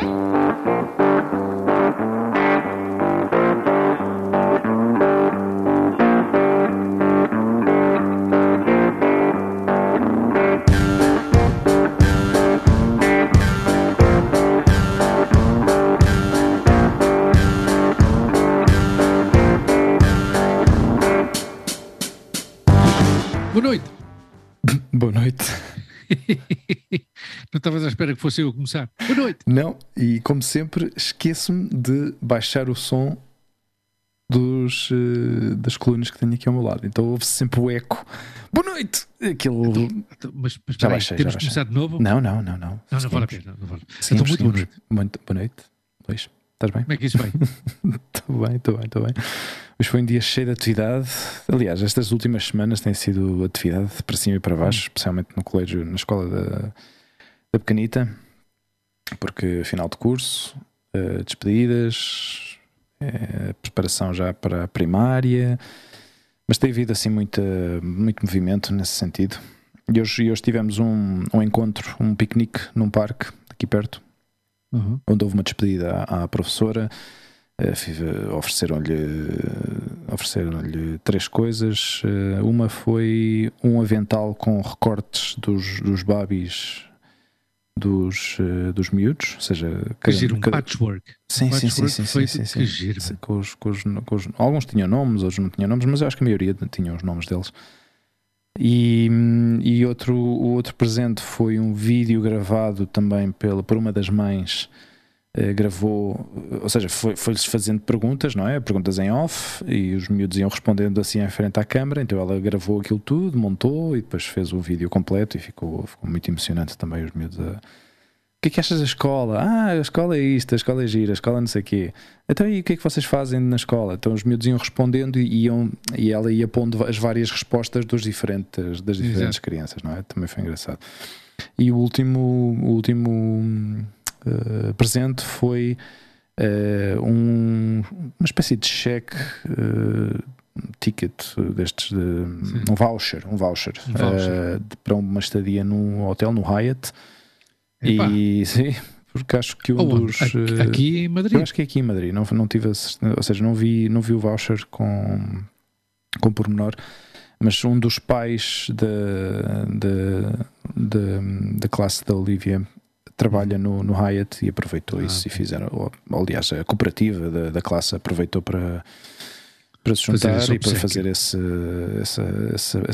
Não estavas à espera que fosse eu começar. Boa noite. Não, e como sempre esqueço-me de baixar o som das colunas que tenho aqui ao meu lado. Então ouve-se sempre o eco. Boa noite. Mas já baixei, temos de começar de novo? Não. Não vale a pena. Então, muito boa noite. Muito boa noite. Pois, estás bem? Como é que isso vai? Estou bem. Hoje foi um dia cheio de atividade. Aliás, estas últimas semanas tem sido atividade para cima e para baixo, especialmente no colégio, na escola da pequenita, porque final de curso, despedidas, preparação já para a primária, mas tem havido assim muito movimento nesse sentido. E hoje tivemos um encontro, um piquenique num parque aqui perto, onde houve uma despedida à professora. Ofereceram-lhe três coisas. Uma foi um avental com recortes dos babis dos miúdos, ou seja, patchwork. Sim. Giro. Alguns tinham nomes, outros não tinham nomes, mas eu acho que a maioria tinham os nomes deles. E o outro presente foi um vídeo gravado também por uma das mães. Gravou, ou seja, foi-lhes fazendo perguntas, não é? Perguntas em off, e os miúdos iam respondendo assim em frente à câmara. Então ela gravou aquilo tudo, montou e depois fez o vídeo completo, e ficou muito emocionante também os miúdos. O que é que achas da escola? Ah, a escola é isto, a escola é gira, a escola não sei o quê. Então e o que é que vocês fazem na escola? Então os miúdos iam respondendo e ela ia pondo as várias respostas das diferentes crianças, não é? Também foi engraçado. E o último presente foi uma espécie de cheque, ticket destes, um voucher. Para uma estadia num hotel, no Hyatt. Epá. E sim, porque acho que aqui em Madrid. Eu acho que é aqui em Madrid, não tive, ou seja, não vi o voucher com pormenor, mas um dos pais da classe da Olivia trabalha no Hyatt e aproveitou isso e fizeram, aliás, a cooperativa da classe aproveitou para se juntar e para fazer esse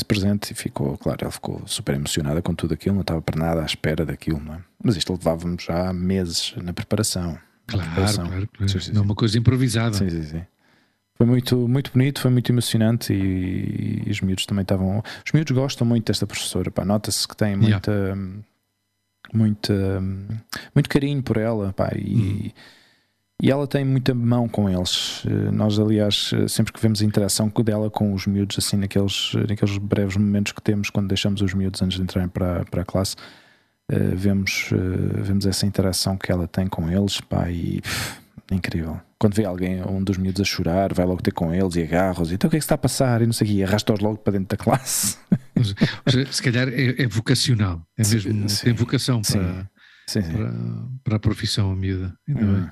presente, e ficou, claro, ela ficou super emocionada com tudo aquilo, não estava para nada à espera daquilo, não é? Mas isto levávamos já meses na preparação. Claro. Sim. Não é uma coisa improvisada. Sim. Foi muito bonito, foi muito emocionante, e os miúdos também estavam... Os miúdos gostam muito desta professora, pá, nota-se que tem muita... Muito carinho por ela, pá, e ela tem muita mão com eles. Nós, aliás, sempre que vemos a interação dela com os miúdos, assim naqueles breves momentos que temos quando deixamos os miúdos antes de entrarem para a classe, vemos essa interação que ela tem com eles, pá, e é incrível. Quando vê alguém, um dos miúdos a chorar, vai logo ter com eles e agarra-os, e então o que é que está a passar? E não sei o quê, arrasta-os logo para dentro da classe. Se calhar é vocacional, é mesmo, sim, tem vocação para a profissão, a miúda. Ainda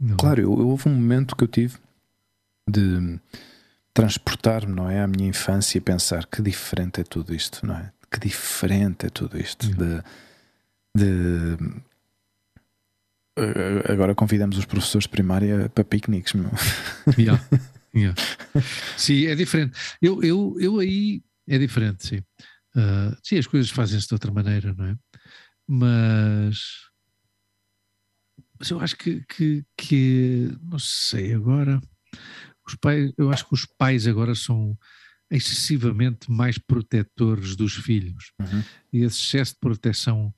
bem. Claro, houve um momento que eu tive de transportar-me, não é, à minha infância e pensar que diferente é tudo isto, não é? Que diferente é tudo isto. Agora convidamos os professores de primária para piqueniques, meu. Yeah. Sim, é diferente. Eu aí é diferente, sim. Sim, as coisas fazem-se de outra maneira, não é? Mas eu acho que não sei, agora os pais agora são excessivamente mais protetores dos filhos. E esse excesso de proteção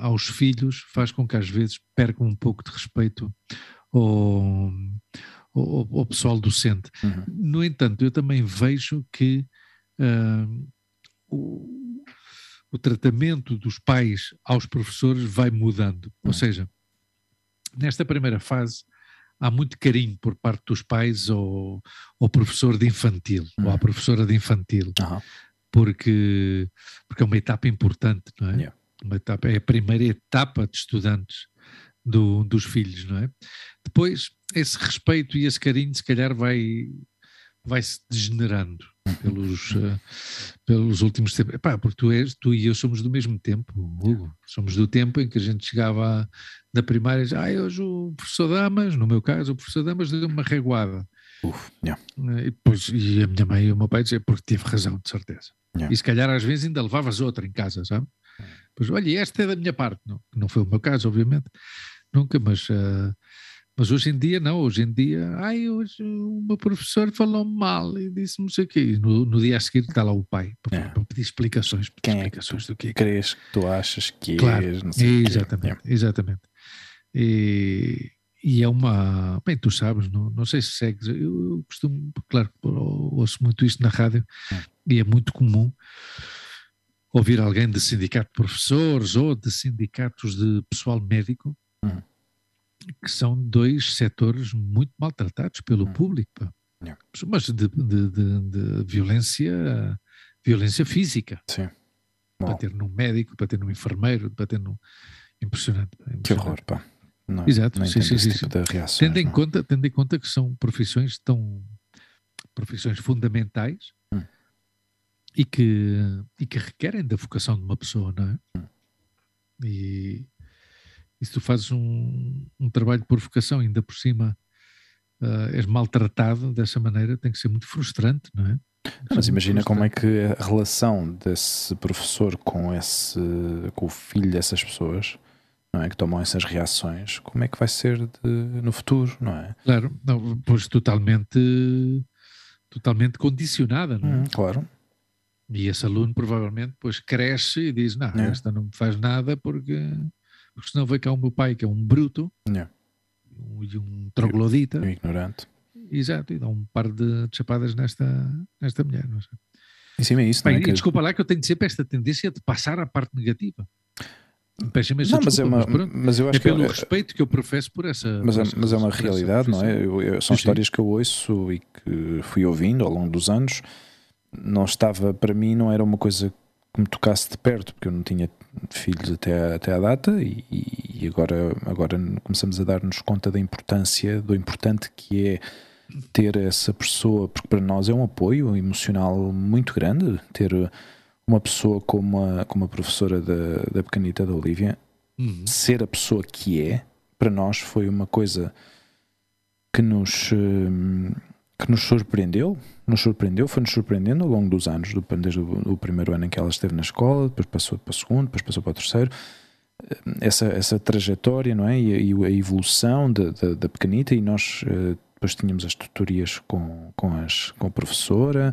aos filhos faz com que às vezes percam um pouco de respeito ao pessoal docente. No entanto, eu também vejo que o tratamento dos pais aos professores vai mudando. Ou seja, nesta primeira fase há muito carinho por parte dos pais ao professor de infantil ou à professora de infantil, porque é uma etapa importante, não é? uma etapa, é a primeira etapa de estudantes dos filhos, não é? Depois, esse respeito e esse carinho, se calhar, vai-se degenerando pelos últimos tempos. Epá, porque tu e eu somos do mesmo tempo, Hugo. Somos do tempo em que a gente chegava na primária e dizia, hoje o professor Damas, no meu caso, o professor Damas deu uma reguada. E a minha mãe e o meu pai diziam, porque tive razão, de certeza. E se calhar às vezes ainda levavas outra em casa, sabe? Pois, olha, esta é da minha parte, não foi o meu caso, obviamente, nunca, mas hoje em dia não, hoje o meu professor falou mal e disse-me isso aqui, e no dia a seguir está lá o pai para pedir explicações, do que é que crês, que tu achas que claro, és, não sei exatamente. E é uma... Bem, tu sabes, não sei se segues... Eu costumo... Claro, ouço muito isto na rádio e é muito comum ouvir alguém de sindicato de professores ou de sindicatos de pessoal médico que são dois setores muito maltratados pelo público. Mas de violência física. Sim. Bater num médico, bater num enfermeiro, bater num... Impressionante. Que horror, pá. Não, exato, não sim, esse tipo de reações, tendo em conta que são profissões profissões fundamentais e que requerem da vocação de uma pessoa, não é? E se tu fazes um trabalho por vocação, ainda por cima és maltratado dessa maneira, tem que ser muito frustrante, não é? Mas imagina como é que a relação desse professor com o filho dessas pessoas, não é, que tomam essas reações, como é que vai ser no futuro, não é? Claro, pois totalmente condicionada, não é? Claro. E esse aluno provavelmente pois cresce e diz, esta não me faz nada porque senão vai cá o meu pai que é um bruto, um troglodita. Um ignorante. Exato, e dá um par de chapadas nesta mulher, não sei. E sim, é isso, não é? Desculpa lá que eu tenho sempre esta tendência de passar à parte negativa. Mas eu acho que pelo respeito que eu professo por essa... Mas é uma realidade, não é? São histórias que eu ouço e que fui ouvindo ao longo dos anos. Não estava, para mim, não era uma coisa que me tocasse de perto, porque eu não tinha filhos até à data e agora começamos a dar-nos conta da importância, do importante que é ter essa pessoa, porque para nós é um apoio emocional muito grande, ter... uma pessoa como a professora da pequenita da Olivia, ser a pessoa que é, para nós foi uma coisa que nos surpreendeu, foi-nos surpreendendo ao longo dos anos, desde o primeiro ano em que ela esteve na escola, depois passou para o segundo, depois passou para o terceiro, essa trajetória, não é? E a evolução da pequenita, e nós depois tínhamos as tutorias com a professora.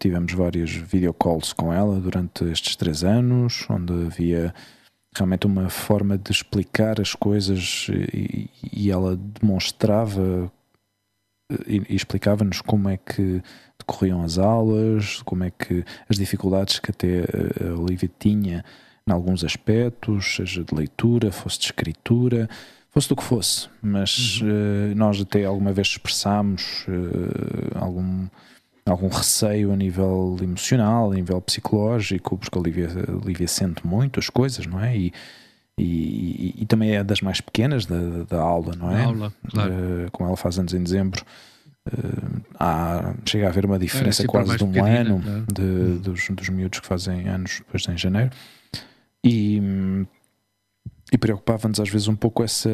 Tivemos vários videocalls com ela durante estes 3 anos, onde havia realmente uma forma de explicar as coisas e ela demonstrava e explicava-nos como é que decorriam as aulas, como é que as dificuldades que até a Olivia tinha em alguns aspectos, seja de leitura, fosse de escritura, fosse do que fosse, mas nós até alguma vez expressámos algum receio a nível emocional, a nível psicológico, porque a Olivia sente muito as coisas, não é? E também é das mais pequenas da aula, não é? Da aula, claro. Como ela faz anos em dezembro, chega a haver uma diferença quase de um ano, claro, dos miúdos que fazem anos depois em janeiro. E preocupava-nos às vezes um pouco essa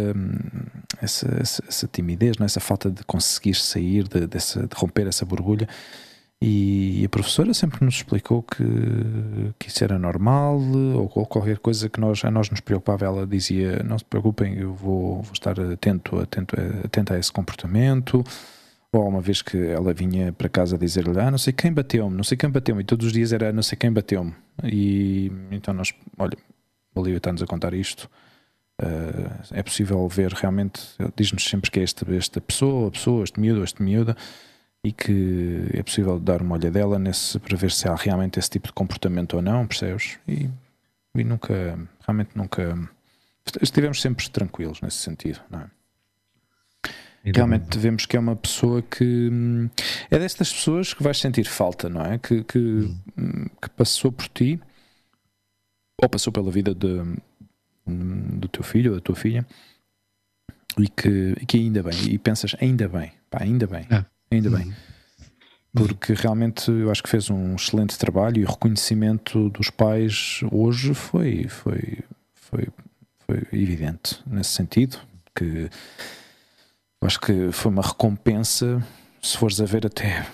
timidez, não é? Essa falta de conseguir sair, de romper essa borbulha. E a professora sempre nos explicou que isso era normal, ou qualquer coisa que a nós nos preocupava. Ela dizia, não se preocupem, eu vou estar atento a esse comportamento. Ou uma vez que ela vinha para casa dizer-lhe, não sei quem bateu-me, não sei quem bateu-me. E todos os dias era, não sei quem bateu-me. E então nós, olha... Olivia está-nos a contar isto, é possível ver realmente, diz-nos sempre que é esta pessoa, este miúdo, esta miúda, e que é possível dar uma olhadela para ver se há realmente esse tipo de comportamento ou não, percebes? E nunca, estivemos sempre tranquilos nesse sentido, não é? Realmente vemos que é uma pessoa que, é destas pessoas que vais sentir falta, não é? Que passou por ti, ou passou pela vida do teu filho ou da tua filha, e que ainda bem, e pensas ainda bem, pá, ainda bem, ainda bem, porque realmente eu acho que fez um excelente trabalho, e o reconhecimento dos pais hoje foi evidente nesse sentido, que eu acho que foi uma recompensa, se fores a ver até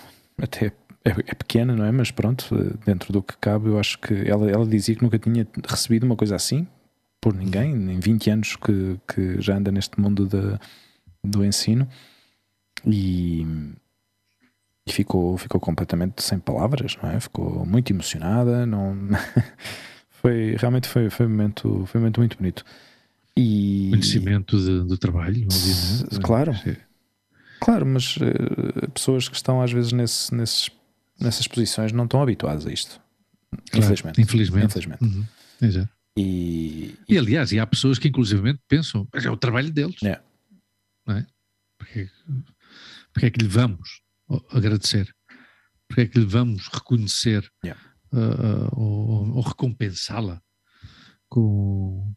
é pequena, não é? Mas pronto, dentro do que cabe, eu acho que ela dizia que nunca tinha recebido uma coisa assim por ninguém, em 20 anos que já anda neste mundo do ensino, e ficou completamente sem palavras, não é? Ficou muito emocionada, não... foi um momento muito bonito. E... conhecimento do trabalho, obviamente. Claro, claro, mas pessoas que estão às vezes nessas posições não estão habituadas a isto, claro, infelizmente. Uhum. Exato. E aliás, e há pessoas que inclusivamente pensam, mas é o trabalho deles, não é? Porque é que lhe vamos agradecer? Porque é que lhe vamos reconhecer ou recompensá-la com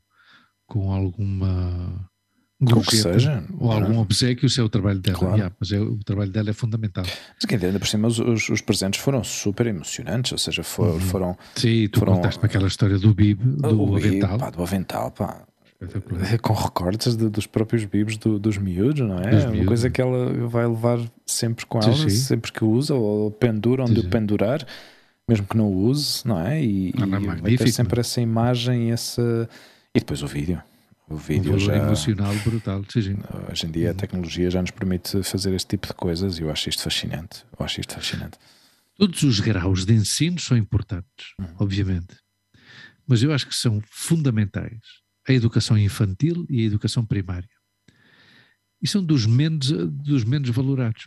alguma gorjeta, seja, ou algum obsequio? Se é o trabalho dela, claro. Mas o trabalho dela é fundamental. Mas quem ainda por cima, os presentes foram super emocionantes, ou seja, foram... Sim, tu contaste-me aquela história do bib, do avental. Pá, do avental, pá. Com recortes dos próprios bibs dos miúdos, não é? Miúdos. Uma coisa que ela vai levar sempre com ela, sempre que usa, ou pendura onde pendurar, mesmo que não o use, não é? E vai ter sempre essa imagem, essa... E depois o vídeo. O vídeo já... emocional brutal. Sim. Hoje em dia a tecnologia já nos permite fazer este tipo de coisas, e eu acho isto fascinante. Todos os graus de ensino são importantes, obviamente. Mas eu acho que são fundamentais a educação infantil e a educação primária. E são dos menos valorados.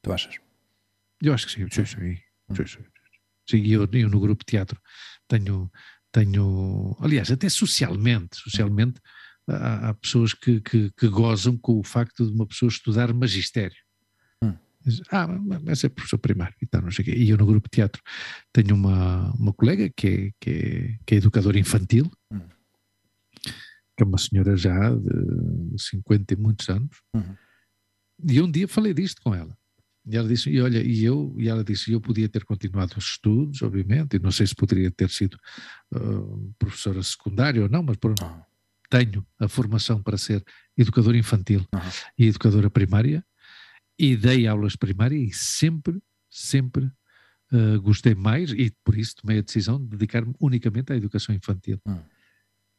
Tu achas? Eu acho que sim. Sim, eu no grupo de teatro tenho, aliás, até socialmente há pessoas que gozam com o facto de uma pessoa estudar magistério. Mas é professor primário e tal, não sei o quê. E eu no grupo de teatro tenho uma colega que é educadora infantil, que é uma senhora já de 50 e muitos anos, e um dia falei disto com ela. E ela disse, eu podia ter continuado os estudos, obviamente, e não sei se poderia ter sido professora secundária ou não, mas tenho a formação para ser educadora infantil e educadora primária, e dei aulas primárias, e sempre gostei mais, e por isso tomei a decisão de dedicar-me unicamente à educação infantil.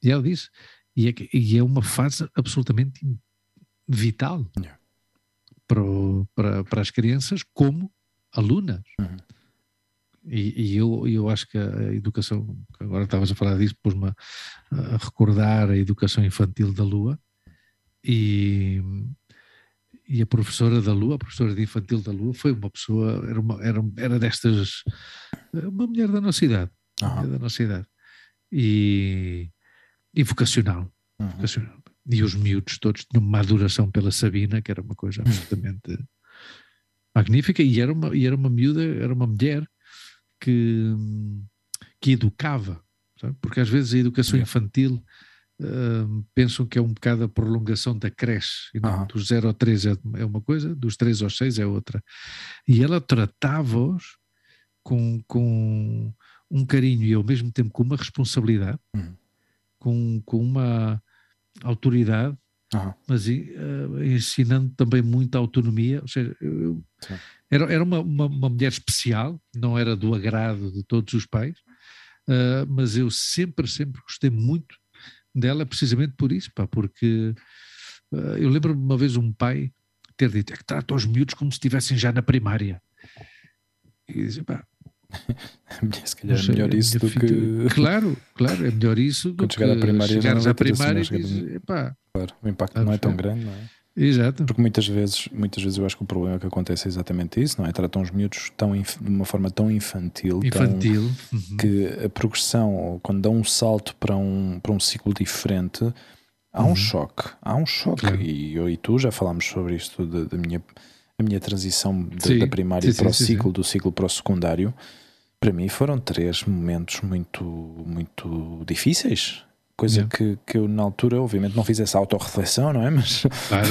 E ela disse, e é uma fase absolutamente vital. Para as crianças como alunas. E eu acho que a educação, agora estavas a falar disso, pus-me a recordar a educação infantil da Lua, e a professora da Lua, a professora de infantil da Lua, foi uma pessoa, era destas, uma mulher da nossa idade, e vocacional, E os miúdos todos tinham uma adoração pela Sabina, que era uma coisa absolutamente magnífica, e era uma miúda, era uma mulher que educava, sabe? Porque às vezes a educação infantil pensam que é um bocado a prolongação da creche, e não, dos 0 ao 3 é uma coisa, dos 3 aos 6 é outra. E ela tratava-os com um carinho e ao mesmo tempo com uma responsabilidade, com uma... autoridade, mas ensinando também muita autonomia, ou seja, era uma mulher especial, não era do agrado de todos os pais, mas eu sempre gostei muito dela, precisamente por isso, porque eu lembro-me uma vez um pai ter dito, é que trata os miúdos como se estivessem já na primária, e dizia, se calhar é melhor isso do que... Claro, é melhor isso do que chegares à primária e dizes, claro, o impacto não é tão grande, não é? Exato. Porque muitas vezes eu acho que o problema é que acontece é exatamente isso, não é? Tratam os miúdos de uma forma tão infantil. Que a progressão, quando dá um salto para um ciclo diferente, há um choque, claro. E eu e tu já falámos sobre isto, da minha transição da primária para o ciclo, do ciclo para o secundário, Para mim foram três momentos muito difíceis. Coisa que eu na altura, obviamente, não fiz essa autorreflexão, não é? Mas claro.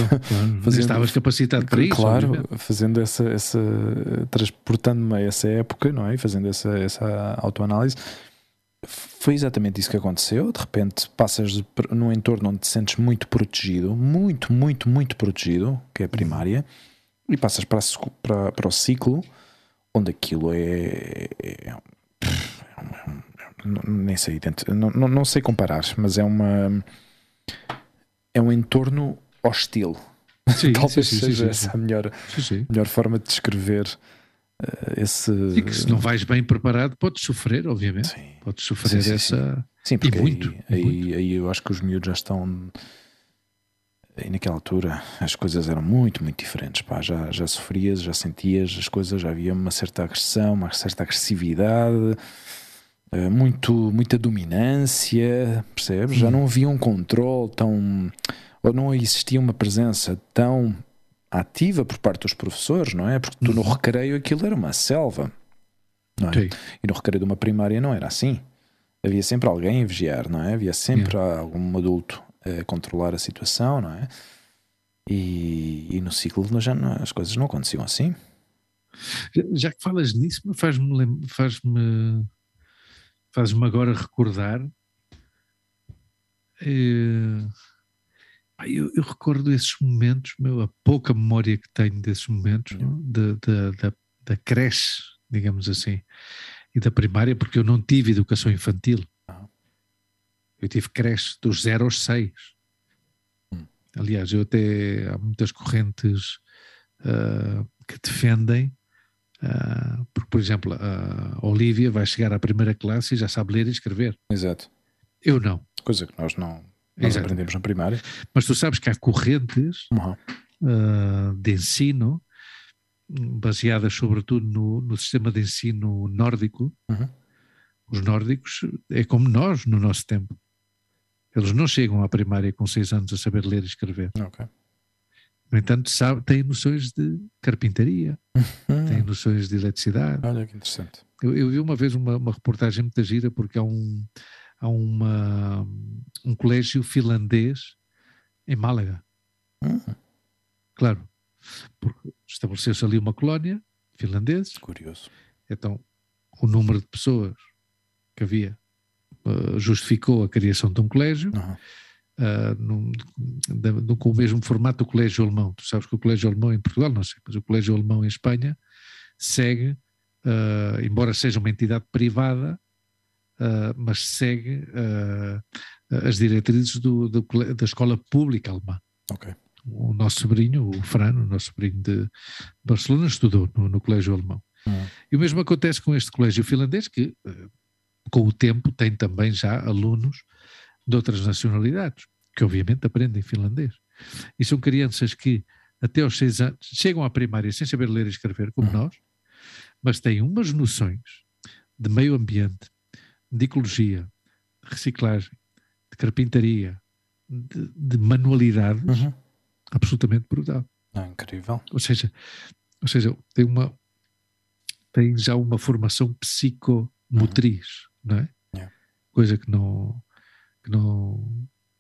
Fazendo, estavas capacitado para isso. Claro, obviamente. Fazendo essa transportando-me a essa época, não é? Fazendo essa autoanálise. Foi exatamente isso que aconteceu. De repente passas num entorno onde te sentes muito protegido, muito protegido, que é a primária, e passas para o ciclo, onde aquilo nem sei, não sei comparar, mas é um entorno hostil. Sim, talvez seja essa a melhor forma de descrever esse... E que se não vais bem preparado podes sofrer, obviamente. Sim. Podes sofrer essa... Sim, porque aí eu acho que os miúdos já estão... E naquela altura as coisas eram muito diferentes, pá. Já sofrias, já sentias as coisas, já havia uma certa agressão, uma certa agressividade, muita dominância, percebes? Já não havia um controle tão... ou não existia uma presença tão ativa por parte dos professores, não é? Porque tu no recreio aquilo era uma selva, não é? Sim. E no recreio de uma primária não era assim, havia sempre alguém a vigiar, não é? Havia sempre algum adulto a controlar a situação, não é? E no ciclo já não, as coisas não aconteciam assim. Já que falas nisso, faz-me agora recordar. Eu recordo esses momentos, a pouca memória que tenho desses momentos, da creche, digamos assim, e da primária, porque eu não tive educação infantil. Eu tive creche dos 0 aos 6. Aliás, eu até... Há muitas correntes que defendem, porque, por exemplo, a Olivia vai chegar à primeira classe e já sabe ler e escrever. Exato. Eu não. Coisa que nós não aprendemos na primária. Mas tu sabes que há correntes de ensino, baseadas sobretudo no sistema de ensino nórdico. Os nórdicos é como nós no nosso tempo. Eles não chegam à primária com 6 anos a saber ler e escrever. Okay. No entanto, têm noções de carpintaria, têm noções de eletricidade. Olha que interessante. Eu vi uma vez uma reportagem muito gira, porque há um colégio finlandês em Málaga. Claro, porque estabeleceu-se ali uma colónia finlandesa. Curioso. Então, o número de pessoas que havia justificou a criação de um colégio com o mesmo formato do Colégio Alemão. Tu sabes que o Colégio Alemão em Portugal, não sei, mas o Colégio Alemão em Espanha segue, embora seja uma entidade privada, mas segue as diretrizes da escola pública alemã. Okay. O nosso sobrinho, o Fran, o nosso sobrinho de Barcelona, estudou no Colégio Alemão. E o mesmo acontece com este colégio finlandês, que com o tempo tem também já alunos de outras nacionalidades, que obviamente aprendem finlandês. E são crianças que até aos 6 anos chegam à primária sem saber ler e escrever, como nós, mas têm umas noções de meio ambiente, de ecologia, de reciclagem, de carpintaria, de manualidades absolutamente brutal. É incrível. Ou seja tem já uma formação psicomotriz, não é? Coisa que não...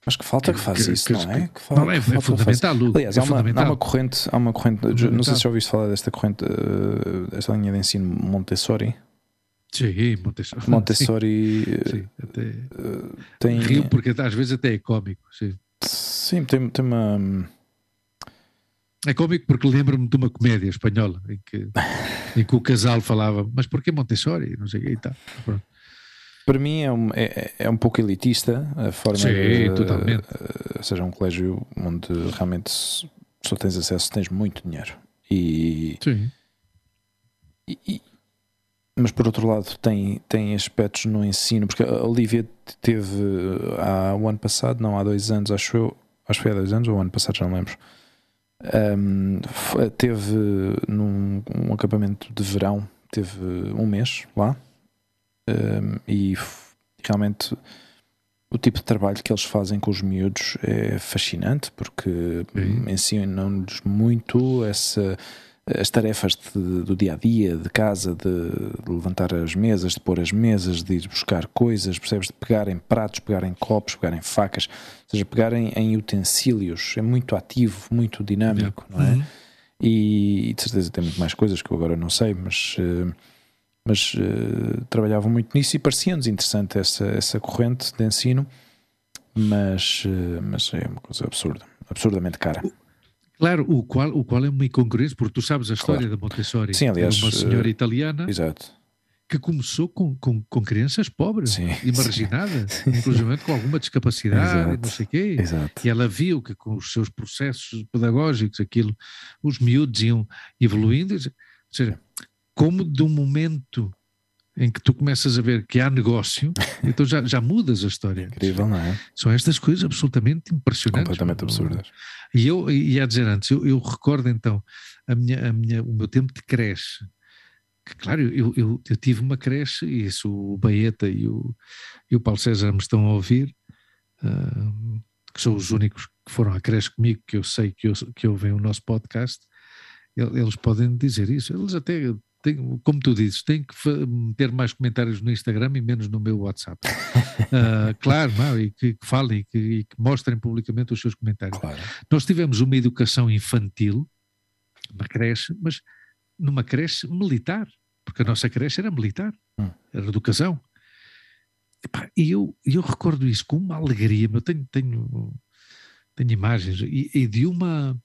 Mas que falta que faça isso, não é? É fundamental. Aliás, há uma corrente, não sei se já ouviste falar desta corrente, desta linha de ensino Montessori. Sim, Montessori. Sim, até, tem... Rio, porque às vezes até é cómico. Sim, tem uma... É cómico porque lembro-me de uma comédia espanhola em que o casal falava, mas porquê Montessori? Não sei o que e tal. Pronto. Para mim é um pouco elitista a forma. Sim, de... totalmente. Ou seja, um colégio onde realmente só tens acesso se tens muito dinheiro. Sim. Mas por outro lado tem aspectos no ensino, porque a Olivia teve há 2 anos, acho que foi há 2 anos ou o ano passado, já não lembro. Teve num acampamento de verão, teve um mês lá, e realmente o tipo de trabalho que eles fazem com os miúdos é fascinante, porque ensinam-nos muito essa as tarefas do dia-a-dia, de casa, de levantar as mesas, de pôr as mesas, de ir buscar coisas, percebes? De pegar em pratos, pegar em copos, pegar em facas, ou seja, pegar em utensílios. É muito ativo, muito dinâmico, não é? Uhum. E de certeza tem muito mais coisas que eu agora não sei, mas trabalhavam muito nisso e parecia-nos interessante essa corrente de ensino, mas é uma coisa absurda, absurdamente cara. Claro, o qual é uma incongruência, porque tu sabes a história da Montessori. Sim, aliás, uma senhora italiana, exato, que começou com crianças pobres, sim, e marginadas, sim, inclusive com alguma discapacidade, exato, não sei o quê. Exato. E ela viu que com os seus processos pedagógicos, aquilo, os miúdos iam evoluindo. Ou seja, como de um momento em que tu começas a ver que há negócio, então já mudas a história. Incrível, não é? São estas coisas absolutamente impressionantes. Completamente absurdas. E eu ia dizer antes, eu recordo então o meu tempo de creche. Que, claro, eu tive uma creche, e isso o Baeta e o Paulo César me estão a ouvir, que são os únicos que foram à creche comigo, que eu sei que ouvem o nosso podcast. Eles podem dizer isso. Eles até... como tu dizes, tenho que meter mais comentários no Instagram e menos no meu WhatsApp. Claro, não, e que falem e que mostrem publicamente os seus comentários. Claro. Nós tivemos uma educação infantil, uma creche, mas numa creche militar, porque a nossa creche era militar, era educação. E eu recordo isso com uma alegria, eu tenho imagens, e de uma...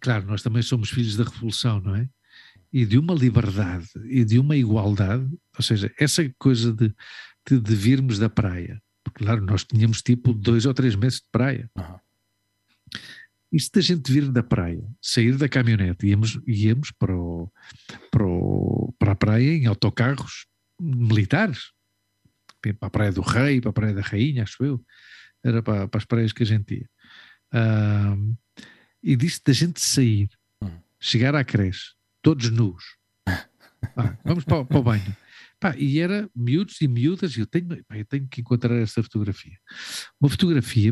Claro, nós também somos filhos da Revolução, não é? E de uma liberdade, e de uma igualdade, ou seja, essa coisa de virmos da praia, porque claro, nós tínhamos tipo 2 ou 3 meses de praia. Uhum. Isto da gente vir da praia, sair da caminhonete, íamos para a praia em autocarros militares, para a Praia do Rei, para a Praia da Rainha, acho eu, era para as praias que a gente ia. E disto da gente sair, chegar à creche, todos nus. Vamos para o banho. E era miúdos e miúdas, e eu tenho que encontrar esta fotografia. Uma fotografia,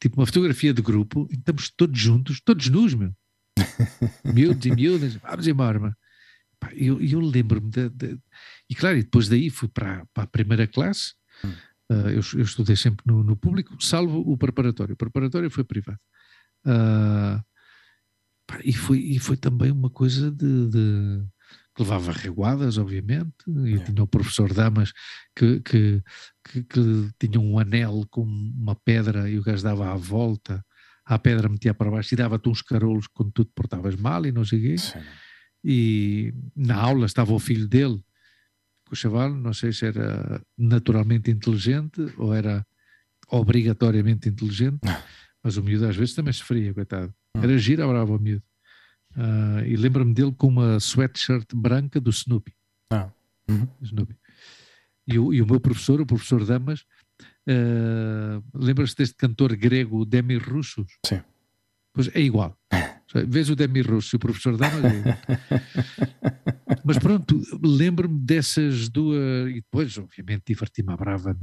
tipo uma fotografia de grupo, e estamos todos juntos, todos nus, Miúdos e miúdas, vamos embora, eu lembro-me e claro, e depois daí fui para a primeira classe, eu estudei sempre no público, salvo o preparatório. O preparatório foi privado. E foi também uma coisa que levava reguadas, obviamente, e tinha o professor Damas que tinha um anel com uma pedra e o gajo dava à volta, a pedra metia para baixo e dava-te uns carolos quando tu te portavas mal e não sei o quê. E na aula estava o filho dele, que o chaval, não sei se era naturalmente inteligente ou era obrigatoriamente inteligente, mas o miúdo às vezes também sofria, coitado. Era gira, brava o miúdo. E lembro-me dele com uma sweatshirt branca do Snoopy. Snoopy. E o meu professor, o professor Damas, lembra-se deste cantor grego, o Demis Roussos? Sim. Pois é igual. Vês o Demis Roussos e o professor Damas? Mas pronto, lembro-me dessas duas... E depois, obviamente, diverti-me à brava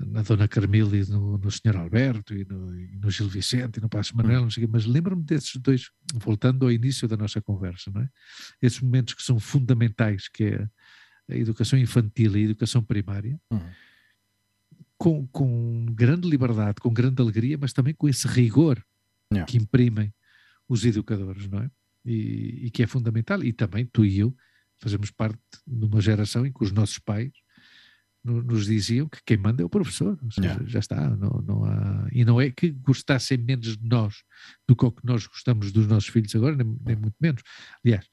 na Dona Carmila e no Sr. Alberto e no Gil Vicente e no Passo Manuel, não sei o quê, mas lembro-me desses dois, voltando ao início da nossa conversa, não é? Esses momentos que são fundamentais, que é a educação infantil e a educação primária, com grande liberdade, com grande alegria, mas também com esse rigor que imprimem os educadores, não é? E que é fundamental. E também tu e eu fazemos parte de uma geração em que os nossos pais nos diziam que quem manda é o professor, ou seja, já está, não há... E não é que gostassem menos de nós do que o que nós gostamos dos nossos filhos agora, nem muito menos. Aliás,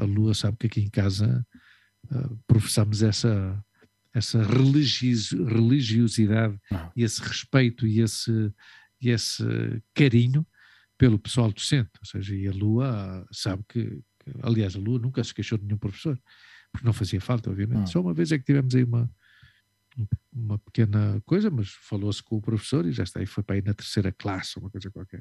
a Lua sabe que aqui em casa professamos essa religiosidade e esse respeito e esse carinho pelo pessoal docente, ou seja, e a Lua sabe que aliás, a Lua nunca se queixou de nenhum professor, porque não fazia falta, obviamente. Só uma vez é que tivemos aí uma pequena coisa, mas falou-se com o professor e já está, e foi para aí na 3ª classe, uma coisa qualquer.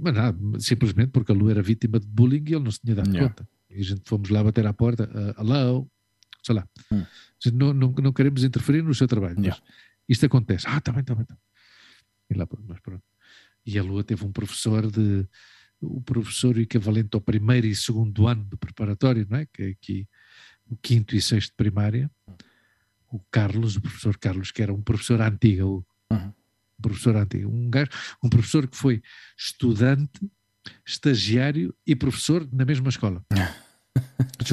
Mas nada, simplesmente porque a Lu era vítima de bullying e ele não se tinha dado conta. E a gente fomos lá bater à porta, hello, sei lá. Não queremos interferir no seu trabalho, mas isto acontece. Está bem. E lá, mas pronto. E a Lua teve um professor de o professor equivalente ao primeiro e segundo ano do preparatório, não é? Que é aqui o quinto e sexto primária, o Carlos, o professor Carlos, que era um professor antigo, um professor que foi estudante, estagiário e professor na mesma escola.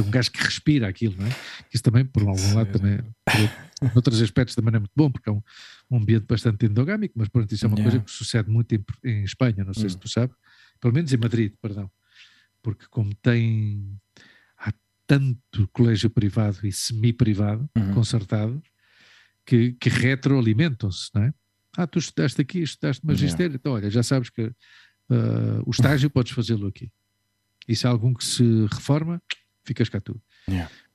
Um gajo que respira aquilo, não é? Isso também, por algum lado, também, por outros aspectos também é muito bom, porque é um ambiente bastante endogâmico, mas pronto, isso é uma coisa que sucede muito em Espanha, não sei se tu sabes, pelo menos em Madrid, perdão, porque como tem, há tanto colégio privado e semi-privado, concertado, que retroalimentam-se, não é? Ah, tu estudaste aqui, estudaste magistério, então olha, já sabes que o estágio podes fazê-lo aqui. E se há algum que se reforma, ficas cá tu.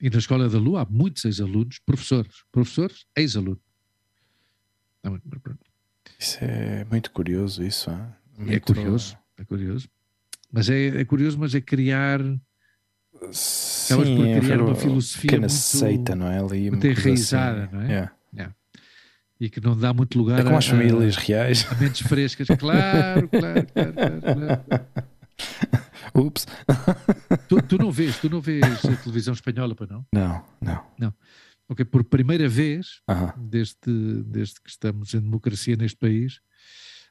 E na escola da Lua há muitos ex-alunos, professores, ex-aluno. Isso é muito curioso, isso. Muito... É curioso. Mas é criar... Sim, criar uma filosofia muito... seita, não é? Ali, muito enraizada, assim, não é? E que não dá muito lugar... É como as famílias reais. A mentes frescas, claro. Ups. Tu não vês a televisão espanhola, para não? Não. Ok, por primeira vez, desde que estamos em democracia neste país,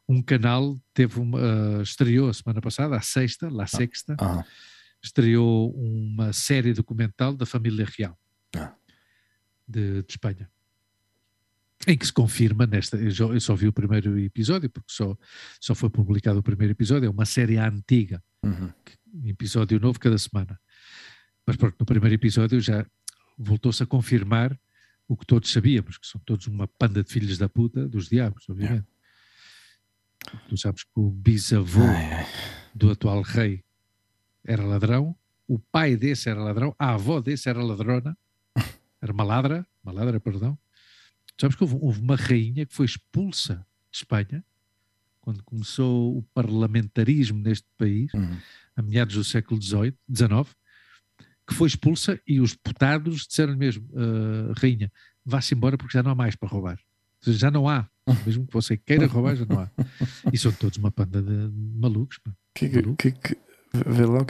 um canal teve estreou a semana passada, à sexta, estreou uma série documental da família real de Espanha, em que se confirma nesta... Eu só vi o primeiro episódio, porque só foi publicado o primeiro episódio. É uma série antiga, episódio novo cada semana, mas pronto, no primeiro episódio já voltou-se a confirmar o que todos sabíamos, que são todos uma panda de filhos da puta, dos diabos, obviamente. Tu sabes que o bisavô do atual rei era ladrão, o pai desse era ladrão, a avó desse era ladrona, era maladra, perdão. Sabes que houve uma rainha que foi expulsa de Espanha quando começou o parlamentarismo neste país, a meados do século XIX, que foi expulsa e os deputados disseram mesmo: rainha, vá-se embora porque já não há mais para roubar. Ou seja, já não há. Mesmo que você queira roubar, já não há. E são todos uma panda de malucos. Vê lá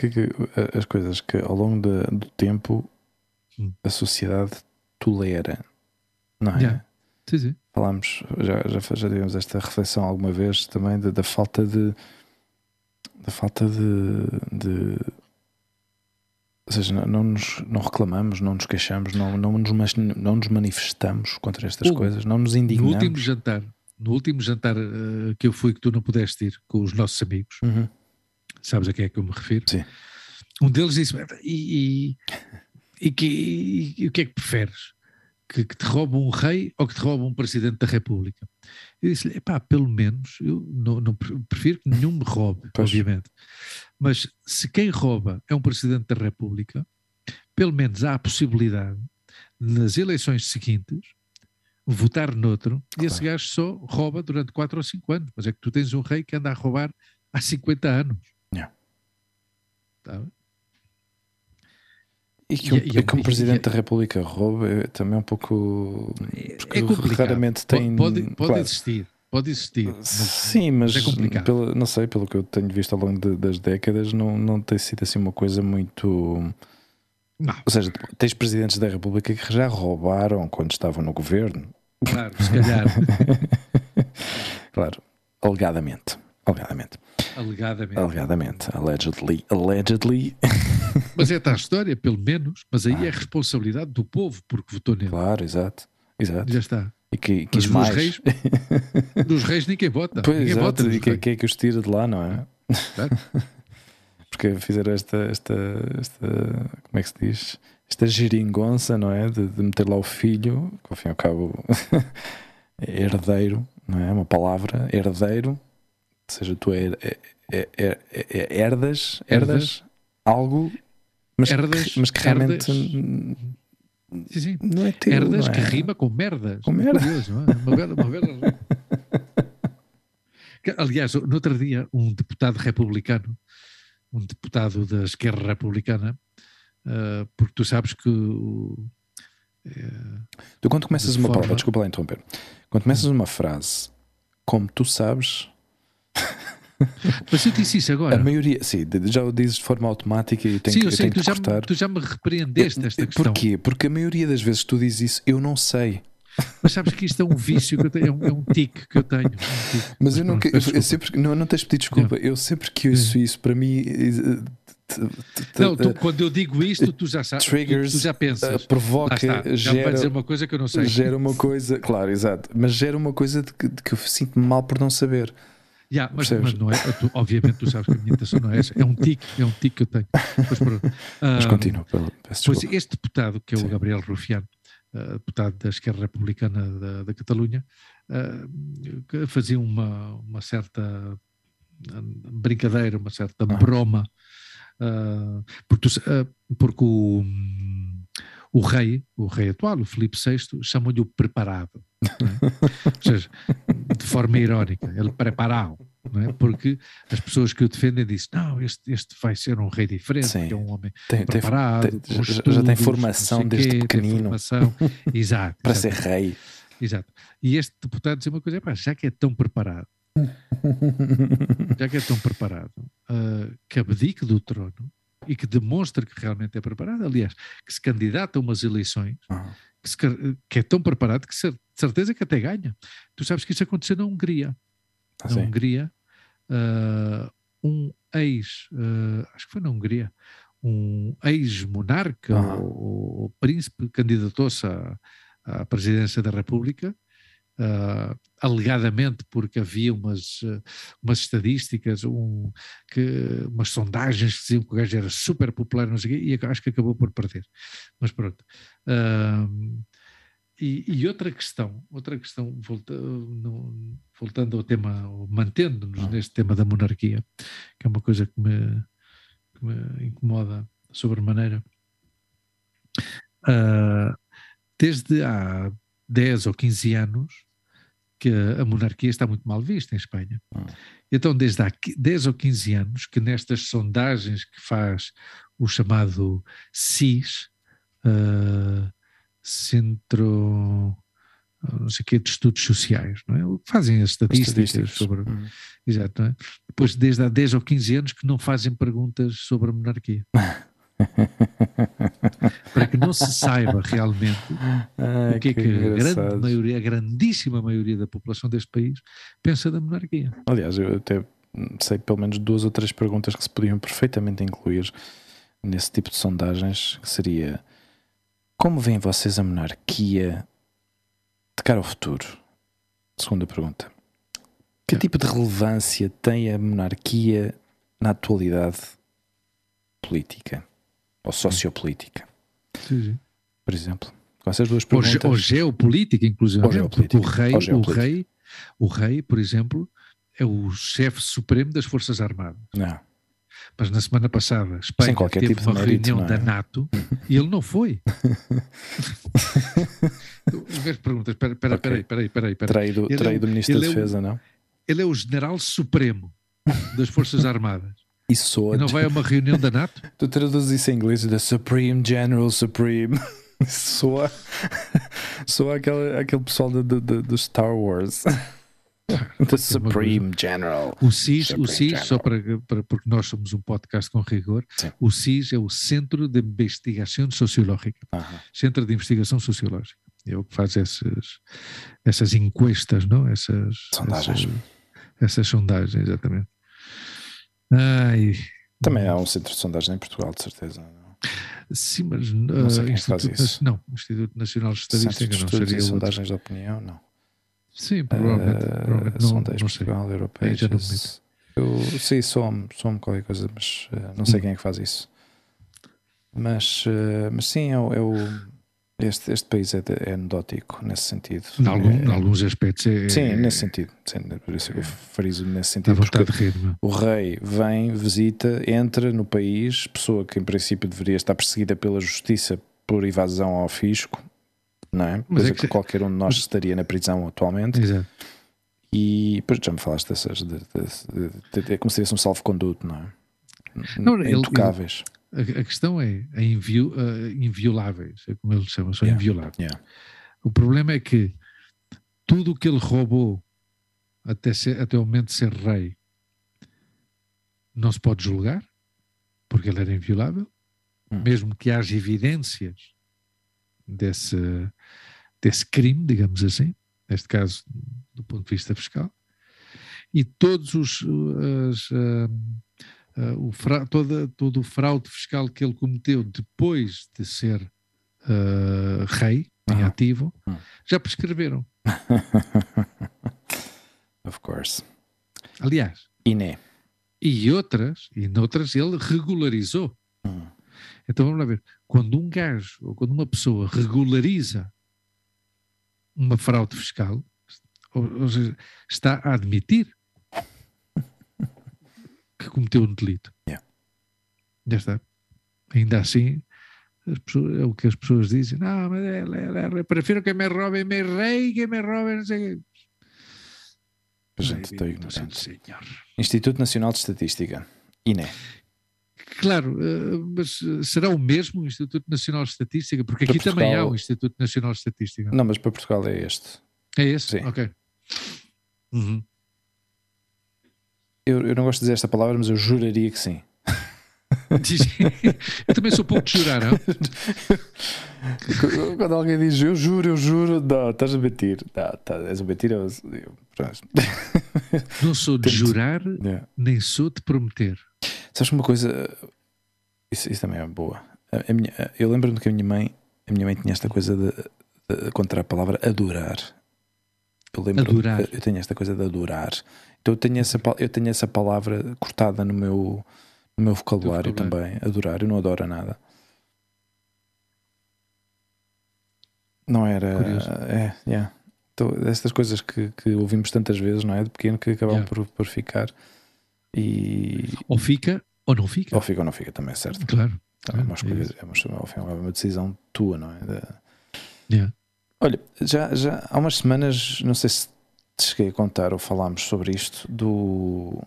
as coisas que ao longo do tempo a sociedade tolera. Não é? Sim. Falámos, já tivemos esta reflexão alguma vez também da falta de... Ou seja, não reclamamos, não nos queixamos, não nos manifestamos contra estas coisas, não nos indignamos. No último jantar que eu fui, que tu não pudeste ir, com os nossos amigos, sabes a quem é que eu me refiro? Sim. Um deles disse: e o que é que preferes? Que te roube um rei ou que te roube um presidente da República? Eu disse-lhe: epá, pelo menos, eu não prefiro que nenhum me roube, obviamente. Mas se quem rouba é um presidente da República, pelo menos há a possibilidade, nas eleições seguintes, votar noutro, e esse gajo só rouba durante 4 ou 5 anos. Mas é que tu tens um rei que anda a roubar há 50 anos. Está bem? E que um Presidente da República rouba também é um pouco... Porque é complicado. Raramente tem... Pode existir. Pode existir. Sim, mas é complicado. Não sei, pelo que eu tenho visto ao longo das décadas, não tem sido assim uma coisa muito... Não. Ou seja, tens Presidentes da República que já roubaram quando estavam no governo. Claro, se calhar. Claro, alegadamente. Allegedly. Mas é tal história, pelo menos. Mas aí é responsabilidade do povo, porque votou nele. Claro, exato. Já está. E que mais? Dos reis ninguém vota. Pois, ninguém vota. E quem é que os tira de lá, não é? Claro. Porque fizeram esta, como é que se diz? Esta geringonça, não é? De meter lá o filho, que ao fim e ao cabo é herdeiro, não é? Uma palavra, herdeiro. Ou seja, tu herdas algo, mas que realmente não é teu. Herdas, não é? Que rima com merdas. Com merda. Curioso, não é? Uma bela... Aliás, no outro dia, um deputado da esquerda republicana, porque tu sabes que... Tu quando começas uma palavra, desculpa lá interromper, quando começas uma frase, como tu sabes... Mas eu disse isso agora. A maioria, sim, já o dizes de forma automática e tenho, sim, eu sei, tenho que cortar. Tu já me repreendeste esta questão. Porquê? Porque a maioria das vezes tu dizes isso, eu não sei. Mas sabes que isto é um vício que eu tenho, é um tique que eu tenho. Mas eu nunca, eu sempre, não tens pedido desculpa, não. Eu sempre que ouço isso, para mim. Não, tu, quando eu digo isto, tu já sabes, tu já pensas. Provoca, está, já vai dizer uma coisa que eu não sei. Gera uma coisa, claro, exato. Mas gera uma coisa de que eu sinto-me mal por não saber. Yeah, mas não é, tu, obviamente tu sabes que a minha intenção não é essa, é um tique que eu tenho. Mas pronto. Mas continua, pois este deputado, que é o Gabriel Rufián, deputado da Esquerra Republicana da Catalunha, que fazia uma certa brincadeira, uma certa broma, porque o rei atual, o Filipe VI, chamou-lhe o preparado, não é? Ou seja, de forma irónica, ele preparou, não é? Porque as pessoas que o defendem dizem, não, este vai ser um rei diferente, que é um homem preparado, já tem formação desde pequenino, tem formação, exato, para ser rei. Exato. E este deputado dizia uma coisa, já que é tão preparado, que abdique do trono e que demonstra que realmente é preparado, aliás, que se candidata a umas eleições, que é tão preparado que de certeza que até ganha. Tu sabes que isso aconteceu na Hungria. Na Hungria, um ex-monarca ou príncipe candidatou-se à presidência da República, alegadamente porque havia umas estadísticas, umas sondagens que diziam que o gajo era super popular, não sei o quê, e acho que acabou por perder. Mas pronto. E outra questão voltando ao tema, mantendo-nos neste tema da monarquia, que é uma coisa que me incomoda sobremaneira. Desde há 10 ou 15 anos, que a monarquia está muito mal vista em Espanha. Então, desde há 10 ou 15 anos, que nestas sondagens que faz o chamado CIS, Centro, não sei o quê, de Estudos Sociais, não é? O que fazem as estatísticas sobre... Exato, não é? Depois, desde há 10 ou 15 anos que não fazem perguntas sobre a monarquia. Para que não se saiba realmente o que é que a grandíssima maioria da população deste país pensa da monarquia. Aliás, eu até sei pelo menos 2 ou 3 perguntas que se podiam perfeitamente incluir nesse tipo de sondagens, que seria: como veem vocês a monarquia de cara ao futuro? Segunda pergunta: que tipo de relevância tem a monarquia na atualidade política? Ou sociopolítica. Sim. Por exemplo, com essas 2 perguntas. Ou geopolítica, inclusive. O rei, por exemplo, é o chefe supremo das Forças Armadas. Não. Mas na semana passada, Espanha teve tipo uma reunião da NATO e ele não foi. Os gajos perguntam, espera aí. Traído do Ministro da Defesa, não? Ele é o general supremo das Forças Armadas. E não vai a uma reunião da NATO? Tu traduzes isso em inglês, The Supreme General Supreme. Soa aquele pessoal do Star Wars. The Supreme General. O CIS, só para porque nós somos um podcast com rigor, sim. O CIS é o Centro de Investigação Sociológica. Centro de Investigação Sociológica. É o que faz essas enquestas, não? Essas sondagens, exatamente. Também há um centro de sondagem em Portugal, de certeza. Não? Sim, mas não sei quem faz isso. Não, Instituto Nacional de Estatística. Centro de Estudos e Sondagens de Opinião, não. Sim, provavelmente sondagens não Portugal, europeias. Eu sei, some qualquer coisa, mas não sei quem é que faz isso. Mas sim, este país é anedótico nesse sentido. Em alguns aspectos é... Sim, nesse sentido. Sim, por isso eu friso nesse sentido. Vontade de rir, não? O rei vem, visita, entra no país, pessoa que em princípio deveria estar perseguida pela justiça por evasão ao fisco, não é? Coisa que qualquer um de nós estaria na prisão atualmente. Exato. E pois, já me falaste dessas... É como se fosse um salvo-conduto, não é? Não, intocáveis. A questão é invioláveis, é como ele chama, são invioláveis. Yeah. O problema é que tudo o que ele roubou até o momento de ser rei não se pode julgar, porque ele era inviolável, mesmo que haja evidências desse crime, digamos assim, neste caso do ponto de vista fiscal, e todo o fraude fiscal que ele cometeu depois de ser rei em ativo, já prescreveram. Of course. Aliás. E noutras ele regularizou. Então vamos lá ver, quando um gajo ou quando uma pessoa regulariza uma fraude fiscal, ou seja, está a admitir que cometeu um delito. Yeah. Já está. Ainda assim, é o que as pessoas dizem, não, mas prefiro que me roubem meu rei, que me roubem não sei o quê. Gente, estou ignorante. Senhor. Instituto Nacional de Estatística, INE. Claro, mas será o mesmo Instituto Nacional de Estatística? Porque para aqui Portugal, também há o Instituto Nacional de Estatística. Não, mas para Portugal é este. É este? Sim. Ok. Uhum. Eu não gosto de dizer esta palavra, mas eu juraria que sim. Eu também sou pouco de jurar, não? Quando alguém diz eu juro, não, estás a mentir. És a mentir. Não sou de jurar, nem sou de prometer. Sabes uma coisa? Isso também é boa. Eu lembro-me que a minha mãe tinha esta coisa de contra a palavra adorar. Eu lembro, eu tenho esta coisa de adorar. Então eu tenho essa palavra cortada no meu vocabulário também. Adorar, eu não adoro nada. Não era... Curioso. Então, estas coisas que ouvimos tantas vezes, não é? De pequeno, que acabam por ficar. E... Ou fica ou não fica também, certo? Claro. Então, é uma decisão tua, não é? Olha, já há umas semanas, não sei se te cheguei a contar ou falámos sobre isto, do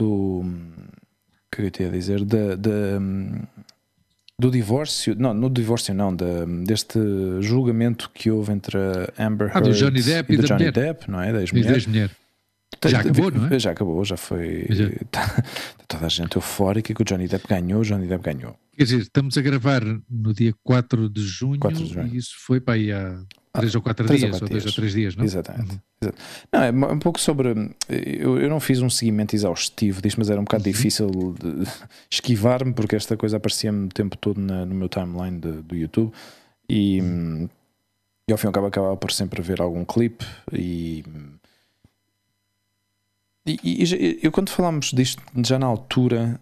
o que eu te ia dizer, do divórcio, deste julgamento que houve entre a Amber Heard do Johnny Depp e da Johnny mulher. Depp, não é? Da ex-mulher. Já acabou, não é? Já acabou, já foi. Está toda a gente eufórica que o Johnny Depp ganhou, Quer dizer, estamos a gravar no dia 4 de junho. E isso foi para aí há 3 ou 4 dias, ou 2 ou 3 dias, não? Exatamente. Exato. Não, é um pouco sobre... Eu não fiz um seguimento exaustivo disto, mas era um bocado difícil de esquivar-me, porque esta coisa aparecia-me o tempo todo no meu timeline do YouTube e ao fim e ao cabo acabava por sempre ver algum clipe e eu, quando falámos disto já na altura,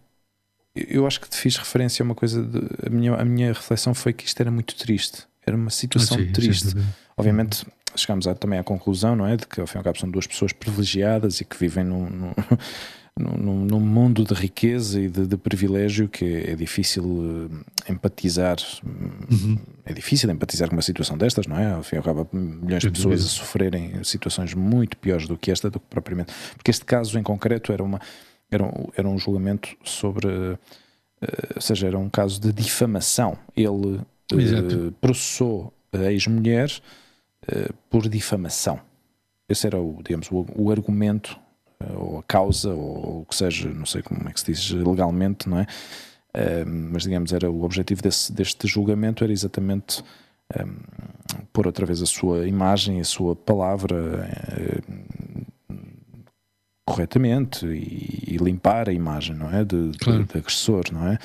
eu acho que te fiz referência a uma coisa, a minha reflexão foi que isto era muito triste, era uma situação triste. Obviamente chegámos também à conclusão, não é, de que ao fim e ao cabo são duas pessoas privilegiadas e que vivem num mundo de riqueza e de privilégio que é difícil empatizar. É difícil empatizar com uma situação destas, não é? Ao fim e ao cabo, milhões de pessoas a sofrerem situações muito piores do que esta, do que propriamente. Porque este caso em concreto era um julgamento sobre, ou seja, era um caso de difamação. Ele processou a ex-mulher por difamação. Esse era o argumento, ou a causa, ou o que seja, não sei como é que se diz legalmente, não é? Mas digamos, era o objetivo deste julgamento, era exatamente pôr outra vez a sua imagem, a sua palavra corretamente e limpar a imagem, não é? De agressor, não é?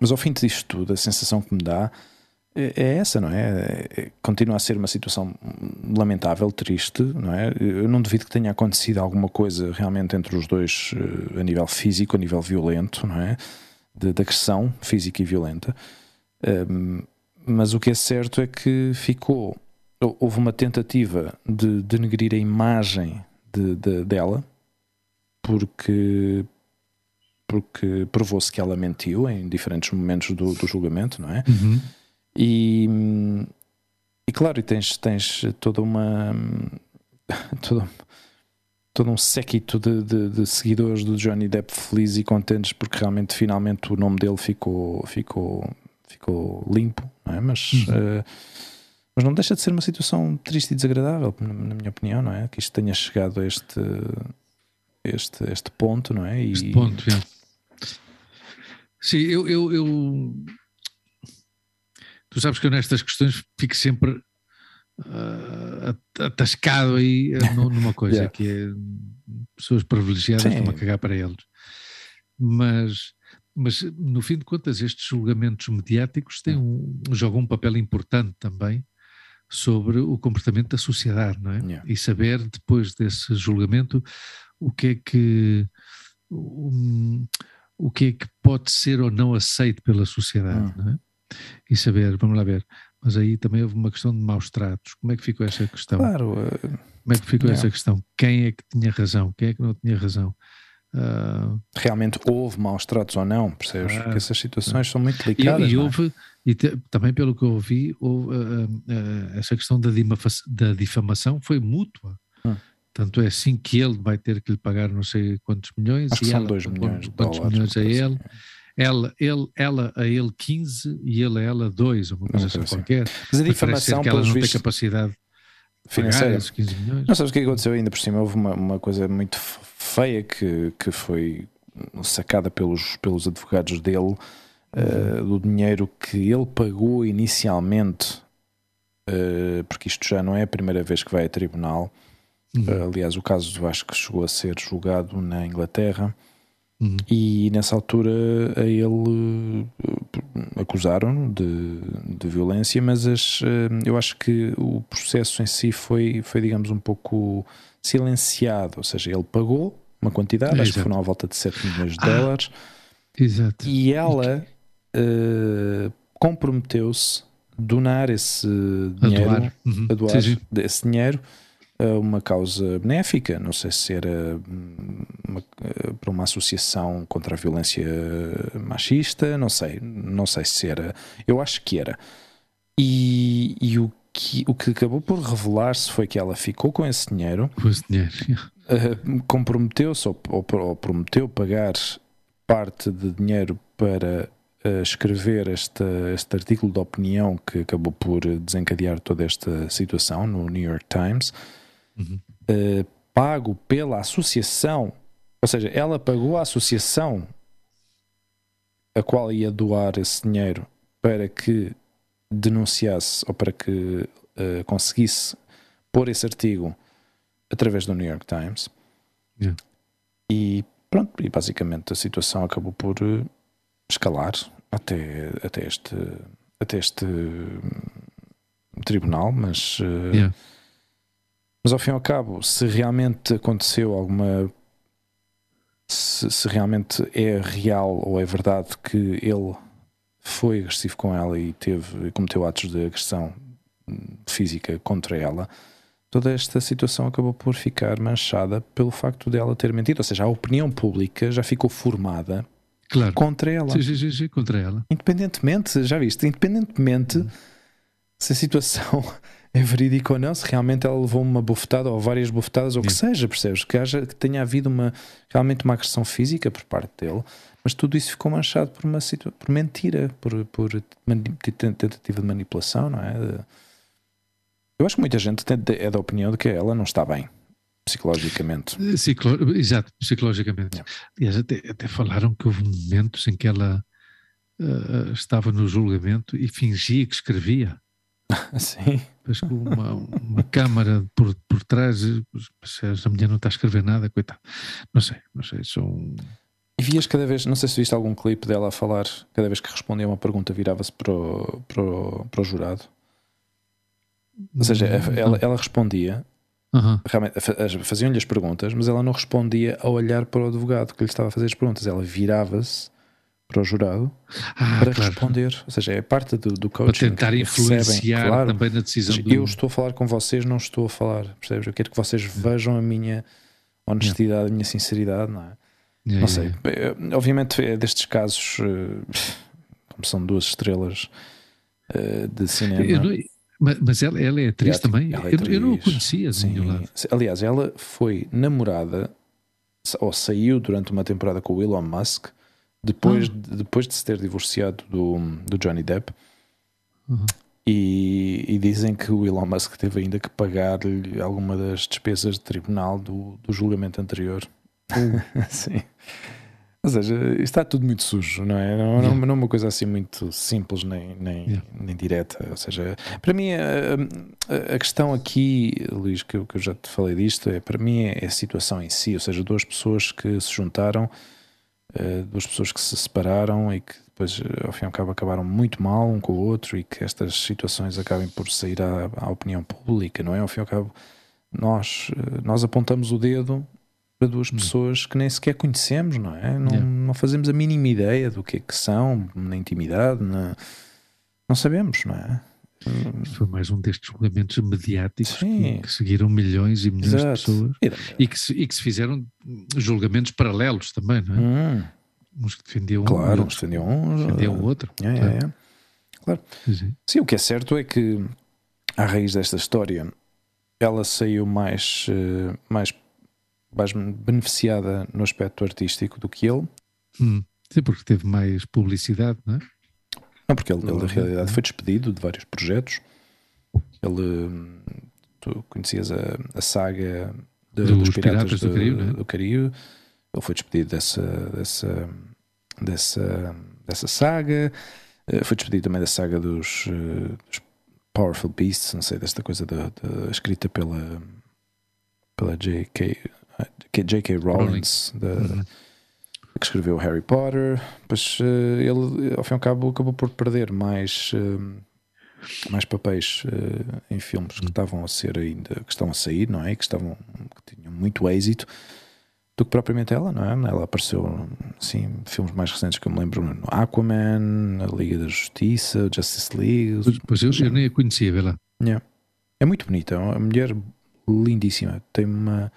Mas ao fim disto tudo, a sensação que me dá é essa, não é? Continua a ser uma situação lamentável, triste, não é? Eu não duvido que tenha acontecido alguma coisa realmente entre os dois a nível físico, a nível violento, não é? De agressão física e violenta. Mas o que é certo é que houve uma tentativa de denegrir a imagem dela, porque provou-se que ela mentiu em diferentes momentos do julgamento, não é? Uhum. E claro, tens todo um séquito de seguidores do Johnny Depp felizes e contentes porque realmente finalmente o nome dele ficou limpo, não é? Mas Mas não deixa de ser uma situação triste e desagradável, na minha opinião, não é? Que isto tenha chegado a este ponto, não é? Este ponto, é. Sim, eu... Tu sabes que eu nestas questões fico sempre atascado aí numa coisa, yeah, que é pessoas privilegiadas estão a cagar para eles. Mas, no fim de contas, estes julgamentos mediáticos jogam um papel importante também sobre o comportamento da sociedade, não é? Yeah. E saber, depois desse julgamento, o que é que pode ser ou não aceito pela sociedade, não é? E saber, vamos lá ver, mas aí também houve uma questão de maus tratos. Como é que ficou essa questão? Claro. Como é que ficou essa questão? Quem é que tinha razão? Quem é que não tinha razão? Realmente houve maus tratos ou não, percebes? Porque essas situações são muito delicadas. E houve, e também pelo que eu ouvi, essa questão da difamação foi mútua. Tanto é assim que ele vai ter que lhe pagar não sei quantos milhões. Acho que são 2 milhões de dólares. Quantos milhões a ele? Ela a ele 15 e ele a ela 2, uma coisa assim qualquer. Mas a difamação, que ela não tem capacidade financeira, esses 15 milhões. Não sabes o que aconteceu ainda por cima? Houve uma coisa muito feia que foi sacada pelos advogados dele, do dinheiro que ele pagou inicialmente, porque isto já não é a primeira vez que vai a tribunal. Aliás, o caso acho que chegou a ser julgado na Inglaterra. E nessa altura a ele acusaram-no de violência, mas eu acho que o processo em si foi, digamos, um pouco silenciado, ou seja, ele pagou uma quantidade, acho que foram à volta de 7 milhões de dólares, exato, e ela comprometeu-se a doar esse dinheiro, esse dinheiro a uma causa benéfica, não sei se era para uma associação contra a violência machista, não sei se era, eu acho que era. E o que acabou por revelar-se foi que ela ficou com esse dinheiro, comprometeu-se ou prometeu pagar parte de dinheiro para escrever este artigo de opinião que acabou por desencadear toda esta situação no New York Times. Pago pela associação, ou seja, ela pagou a associação a qual ia doar esse dinheiro para que denunciasse ou para que conseguisse pôr esse artigo através do New York Times. E pronto, e basicamente a situação acabou por escalar até este tribunal, mas ao fim e ao cabo, se realmente aconteceu alguma... Se realmente é real ou é verdade que ele foi agressivo com ela e cometeu atos de agressão física contra ela, toda esta situação acabou por ficar manchada pelo facto dela ter mentido. Ou seja, a opinião pública já ficou formada contra ela. Sim, contra ela. Independentemente, já viste, se a situação... é verídico ou não, se realmente ela levou uma bofetada ou várias bofetadas ou o que seja, percebes? Que tenha havido realmente uma agressão física por parte dele, mas tudo isso ficou manchado por mentira, por tentativa de manipulação, não é? Eu acho que muita gente é da opinião de que ela não está bem, psicologicamente. Exato, psicologicamente. Aliás, até falaram que houve momentos em que ela estava no julgamento e fingia que escrevia. Sim. Mas com uma câmara por trás, a mulher não está a escrever nada, coitado. Não sei, E vias cada vez, não sei se viste algum clipe dela a falar, cada vez que respondia uma pergunta virava-se para o jurado. Ou seja, ela respondia, realmente faziam-lhe as perguntas, mas ela não respondia a olhar para o advogado que lhe estava a fazer as perguntas, ela virava-se para o jurado, para responder. Ou seja, é parte do coaching. Para tentar influenciar também na decisão. Eu estou a falar com vocês, não estou a falar, percebes? Eu quero que vocês vejam a minha honestidade, a minha sinceridade, não é? Não sei. Obviamente é destes casos, como são duas estrelas de cinema. Mas ela é atriz também? É atriz. Eu não a conhecia, assim, do lado. Aliás, ela foi namorada, ou saiu durante uma temporada com o Elon Musk, depois de se ter divorciado do Johnny Depp, E dizem que o Elon Musk teve ainda que pagar-lhe alguma das despesas de tribunal do julgamento anterior. Sim. Ou seja, está tudo muito sujo, não é? Não é uma coisa assim muito simples nem direta. Ou seja, para mim a questão aqui, Luís, que eu já te falei disto, é, para mim é a situação em si. Ou seja, duas pessoas que se juntaram, duas pessoas que se separaram e que depois, ao fim e ao cabo, acabaram muito mal um com o outro, e que estas situações acabem por sair à opinião pública, não é? Ao fim e ao cabo, nós apontamos o dedo para duas pessoas que nem sequer conhecemos, não é? Não fazemos a mínima ideia do que é que são, na intimidade, não sabemos, não é? Foi mais um destes julgamentos mediáticos que seguiram milhões e milhões de pessoas e que se fizeram julgamentos paralelos também, não é? Uns que defendiam uns defendiam o outro. Claro. Sim, o que é certo é que à raiz desta história ela saiu mais beneficiada no aspecto artístico do que ele. Sim, porque teve mais publicidade, não é? Não, porque ele na realidade foi despedido de vários projetos. Tu conhecias a saga dos Piratas do Caribe. Ele foi despedido dessa saga. Foi despedido também da saga dos Powerful Beasts, não sei, desta coisa da escrita pela J.K. Rowling, que escreveu Harry Potter. Mas ele, ao fim e ao cabo, acabou por perder mais papéis em filmes que estavam a ser ainda, que estão a sair, não é? Que tinham muito êxito, do que propriamente ela, não é? Ela apareceu, assim, filmes mais recentes que eu me lembro, no Aquaman, na Liga da Justiça, Justice League. Pois eu nem a conhecia, vê lá. É muito bonita, é uma mulher lindíssima, tem uma...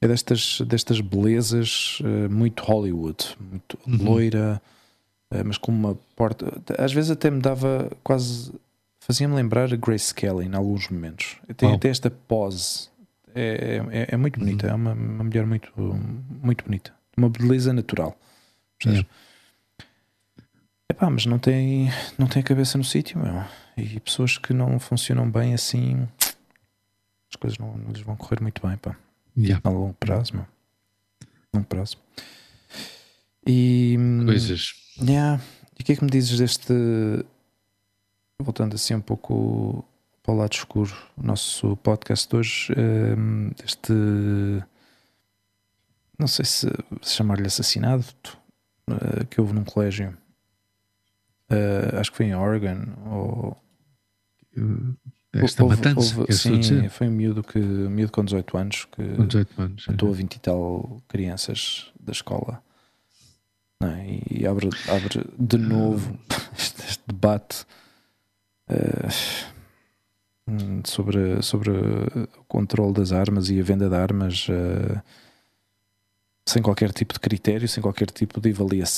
É destas belezas muito Hollywood, muito loira, mas com uma porta... Às vezes até me dava quase... Fazia-me lembrar a Grace Kelly em alguns momentos. Tem até esta pose. É muito bonita, é uma mulher muito, muito bonita. Uma beleza natural. Epá, mas não tem a cabeça no sítio, meu. E pessoas que não funcionam bem assim... As coisas não lhes vão correr muito bem, pá. A longo prazo, mano. Longo prazo. E coisas. E o que é que me dizes deste... Voltando assim um pouco para o lado escuro, o nosso podcast de hoje, deste... Não sei se chamar-lhe assassinato, que houve num colégio. Acho que foi em Oregon, ou... Esta matança. Foi um miúdo com 18 anos que matou 20 e tal crianças da escola. Não é? E abre de novo este debate sobre o controle das armas e a venda de armas sem qualquer tipo de critério, sem qualquer tipo de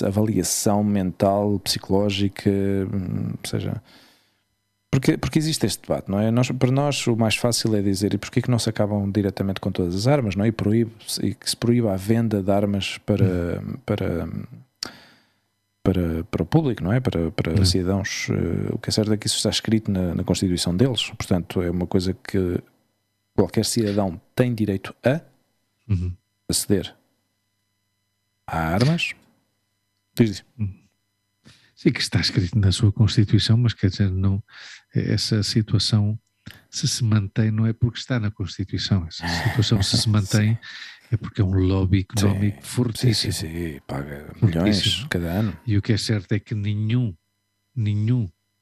avaliação mental, psicológica, ou seja... Porque existe este debate, não é? Para nós o mais fácil é dizer: e porquê que não se acabam diretamente com todas as armas, não é? E que se proíba a venda de armas para o público, não é? Para cidadãos. O que é certo é que isso está escrito na Constituição deles. Portanto, é uma coisa que qualquer cidadão tem direito a aceder a armas. Diz-lhe. Sim, que está escrito na sua Constituição, mas quer dizer, não, essa situação se mantém não é porque está na Constituição. Essa situação se mantém é porque é um lobby económico fortíssimo. Sim, paga milhões cada ano. E o que é certo é que nenhum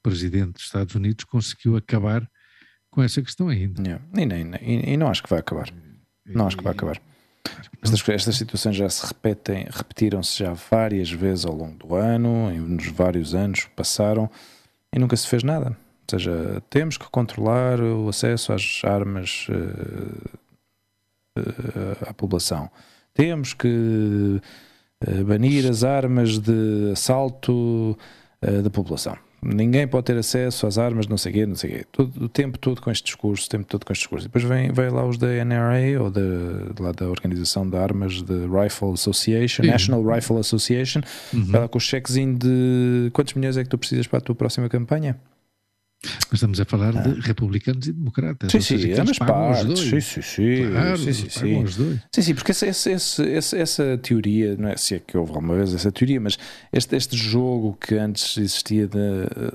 presidente dos Estados Unidos conseguiu acabar com essa questão ainda. E não acho que vai acabar. Estas situações já se repetiram-se já várias vezes ao longo do ano, nos vários anos passaram e nunca se fez nada. Ou seja, temos que controlar o acesso às armas à população. Temos que banir as armas de assalto da população. Ninguém pode ter acesso às armas, não sei o quê. O tempo todo com este discurso, E depois vem lá os da NRA, ou lá da Organização de Armas de Rifle Association, National Rifle Association, vai lá com o chequezinho de quantos milhões é que tu precisas para a tua próxima campanha? Mas estamos a falar de republicanos e democratas. Sim, sim, é nas partes. Sim, sim, sim. Claro, sim, sim. Sim, sim, porque essa teoria, não é se é que houve alguma vez essa teoria, mas este jogo que antes existia de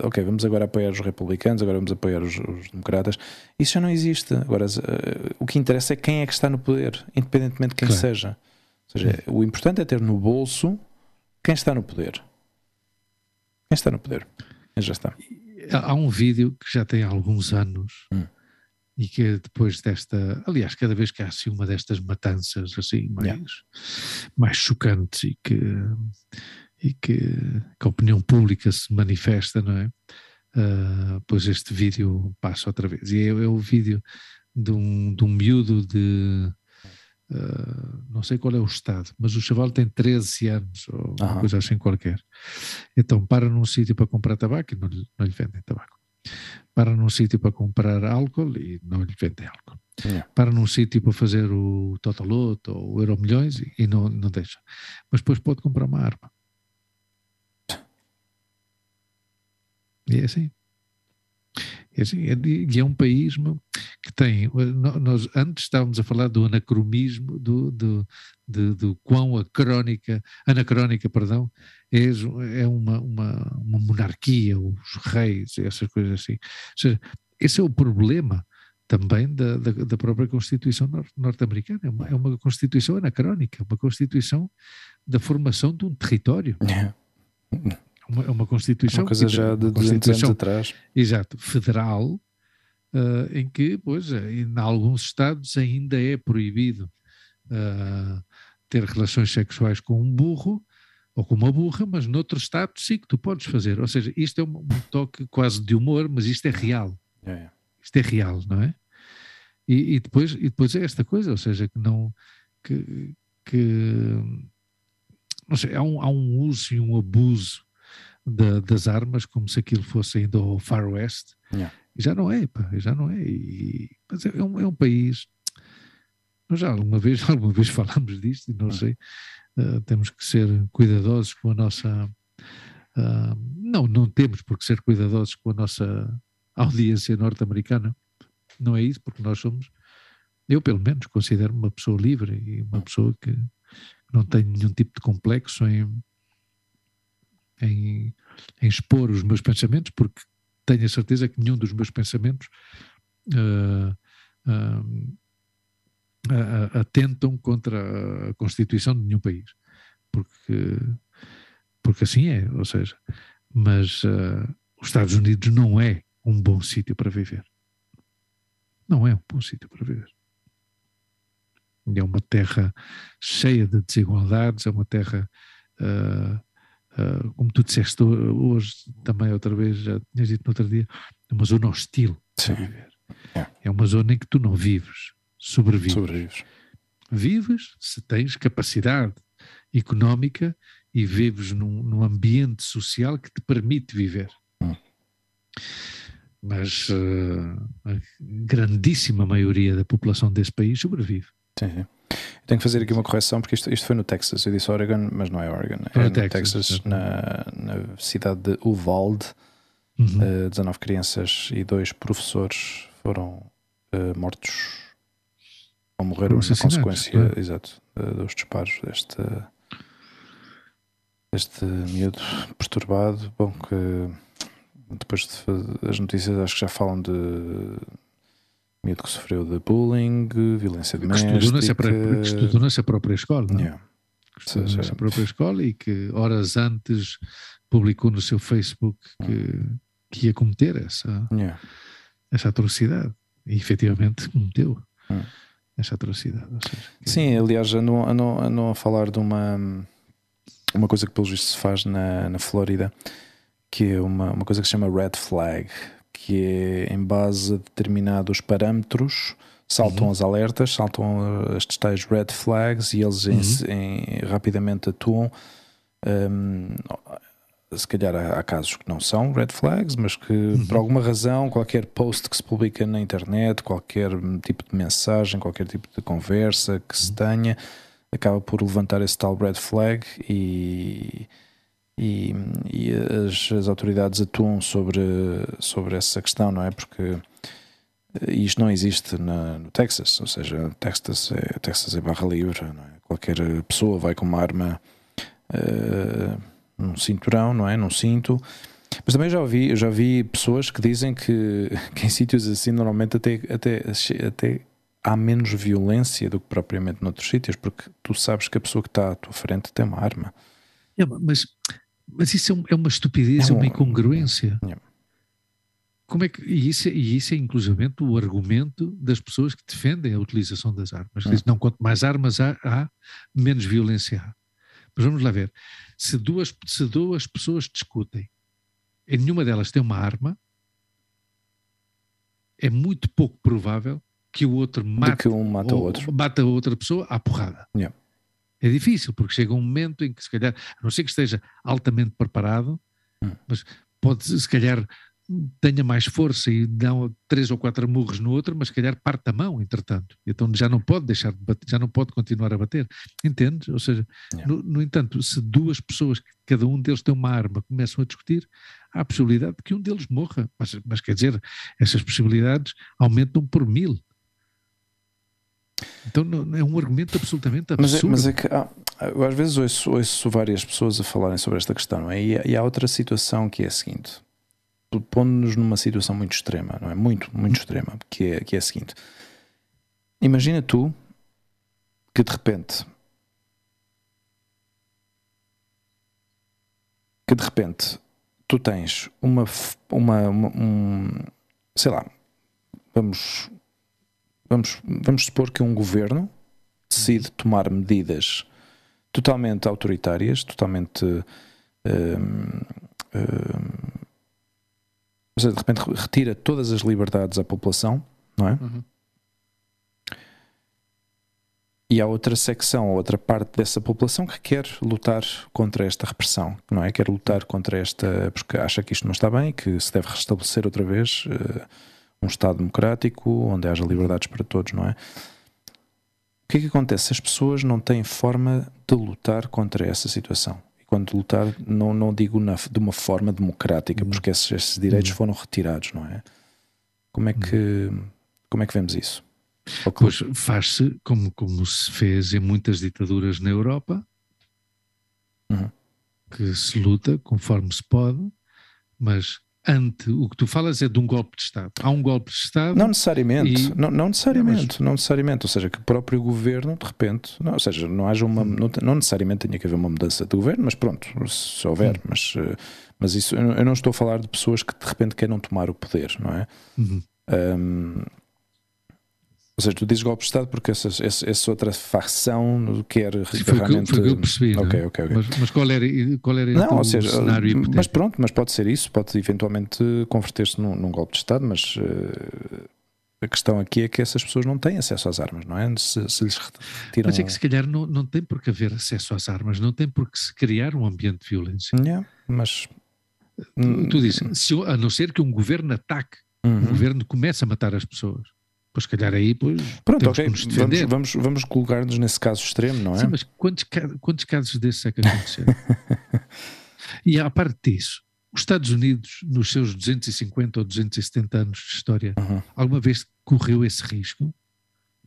ok, vamos agora apoiar os republicanos, agora vamos apoiar os democratas, isso já não existe. Agora, o que interessa é quem é que está no poder, independentemente de quem seja. Ou seja, o importante é ter no bolso quem está no poder. Quem está no poder. Quem já está. Há um vídeo que já tem alguns anos e que depois desta... Aliás, cada vez que há assim uma destas matanças assim mais chocantes e que a opinião pública se manifesta, não é? Pois este vídeo passa outra vez. E é o vídeo de um miúdo de... não sei qual é o estado, mas o chaval tem 13 anos ou uma coisa assim qualquer. Então para num sítio para comprar tabaco e não lhe vendem tabaco. Para num sítio para comprar álcool e não lhe vendem álcool. Para num sítio para fazer o Totoloto ou o Euromilhões e não deixa. Mas depois pode comprar uma arma. E é assim. E é um país que tem... Nós antes estávamos a falar do anacronismo, do quão anacrónica, é uma monarquia, os reis, essas coisas assim. Ou seja, esse é o problema também da própria Constituição norte-americana. É uma Constituição anacrónica, uma Constituição da formação de um território. É uma Constituição... Uma coisa já de 200 anos atrás. Exato, federal, em que, pois, em alguns estados ainda é proibido ter relações sexuais com um burro ou com uma burra, mas noutros estados sim que tu podes fazer. Ou seja, isto é um toque quase de humor, mas isto é real. É. Isto é real, não é? E depois é esta coisa, ou seja, que não... não sei, há um uso e um abuso das armas, como se aquilo fosse ainda o Far West. Já não é. Mas é um país... Nós já alguma vez falámos disto e não sei. Temos que ser cuidadosos com a nossa... Não temos por que ser cuidadosos com a nossa audiência norte-americana. Não é isso, porque nós somos... Eu, pelo menos, considero-me uma pessoa livre e uma pessoa que não tem nenhum tipo de complexo em expor os meus pensamentos, porque tenho a certeza que nenhum dos meus pensamentos atentam contra a Constituição de nenhum país, porque assim é, ou seja, mas os Estados Unidos não é um bom sítio para viver. Não é um bom sítio para viver. É uma terra cheia de desigualdades, é uma terra... como tu disseste hoje, também outra vez, já tinhas dito no outro dia, é uma zona hostil para viver. É uma zona em que tu não vives, sobrevives. Vives se tens capacidade económica e vives num ambiente social que te permite viver. Mas a grandíssima maioria da população desse país sobrevive. Sim. Eu tenho que fazer aqui uma correção, porque isto foi no Texas. Eu disse Oregon, mas não é Oregon. É no Texas, na cidade de Uvalde. 19 crianças e 2 professores foram mortos ou morreram na consequência dos disparos deste miúdo perturbado. Bom, que depois as notícias acho que já falam de... Medo que sofreu de bullying, violência doméstica... Que estudou nessa própria escola, não é? Que estudou nessa própria escola e que horas antes publicou no seu Facebook que ia cometer essa atrocidade. E efetivamente cometeu essa atrocidade. Ou seja, sim, aliás, andam a falar de uma coisa que pelo visto se faz na Flórida, que é uma coisa que se chama Red Flag, que é em base a determinados parâmetros, saltam as alertas, saltam estes tais red flags e eles rapidamente atuam. Se calhar há casos que não são red flags, mas que por alguma razão qualquer post que se publica na internet, qualquer tipo de mensagem, qualquer tipo de conversa que se tenha, acaba por levantar esse tal red flag e... e as autoridades atuam sobre essa questão, não é? Porque isto não existe no Texas, ou seja, o Texas é barra livre, não é? Qualquer pessoa vai com uma arma num cinturão, não é? Num cinto. Mas também já vi pessoas que dizem que em sítios assim normalmente até há menos violência do que propriamente noutros sítios, porque tu sabes que a pessoa que está à tua frente tem uma arma. É, mas isso é uma estupidez, é uma incongruência. É. Como é que, e isso é inclusivamente o argumento das pessoas que defendem a utilização das armas. Dizem, não, quanto mais armas há, menos violência há. Mas vamos lá ver. Se duas pessoas discutem e nenhuma delas tem uma arma, é muito pouco provável que o outro mata a outra pessoa à porrada. Yeah. É difícil, porque chega um momento em que, se calhar, a não ser que esteja altamente preparado, mas pode, se calhar, tenha mais força e dá 3 ou 4 murros no outro, mas se calhar parte a mão, entretanto. Então já não pode deixar de bater, já não pode continuar a bater. Entendes? Ou seja, yeah. no entanto, se duas pessoas, cada um deles tem uma arma, começam a discutir, há a possibilidade de que um deles morra. Mas quer dizer, essas possibilidades aumentam por 1000. Então é um argumento absolutamente absurdo. Mas é que eu às vezes ouço várias pessoas a falarem sobre esta questão, não é? E há outra situação que é a seguinte, pondo-nos numa situação muito extrema, não é? Muito, muito extrema, que é a seguinte. Imagina tu que de repente tu tens uma sei lá, Vamos supor que um governo decide tomar medidas totalmente autoritárias, totalmente... ou seja, de repente retira todas as liberdades à população, não é? Uhum. E há outra secção, outra parte dessa população que quer lutar contra esta repressão, não é? Quer lutar contra esta... porque acha que isto não está bem, que se deve restabelecer outra vez... um Estado democrático, onde haja liberdades para todos, não é? O que é que acontece? As pessoas não têm forma de lutar contra essa situação. E quando lutar, não digo de uma forma democrática, porque esses direitos foram retirados, não é? Como é que vemos isso? Pois faz-se como se fez em muitas ditaduras na Europa, que se luta conforme se pode, mas... ante o que tu falas é de um golpe de Estado. Há um golpe de Estado... Não necessariamente. Ou seja, que o próprio governo, de repente... Não, ou seja, não haja uma... Não necessariamente tenha que haver uma mudança de governo, mas pronto, se houver. Mas isso... Eu não estou a falar de pessoas que, de repente, queiram tomar o poder, não é? Ou seja, tu dizes golpe de Estado porque essa outra facção quer realmente... Foi o que eu percebi, okay. Mas qual era não, então ou seja, o cenário hipotético? Mas pronto, mas pode ser isso, pode eventualmente converter-se num golpe de Estado, mas a questão aqui é que essas pessoas não têm acesso às armas, não é? Se lhes retiram... Mas é que se calhar não tem por que haver acesso às armas, não tem por que se criar um ambiente de violência. Yeah, mas... Tu dizes, a não ser que um governo ataque, um governo comece a matar as pessoas. Pois, se calhar aí, pois... Pronto, ok, vamos colocar-nos nesse caso extremo, não é? Sim, mas quantos casos desses é que aconteceram? E à parte disso, os Estados Unidos, nos seus 250 ou 270 anos de história, alguma vez correu esse risco?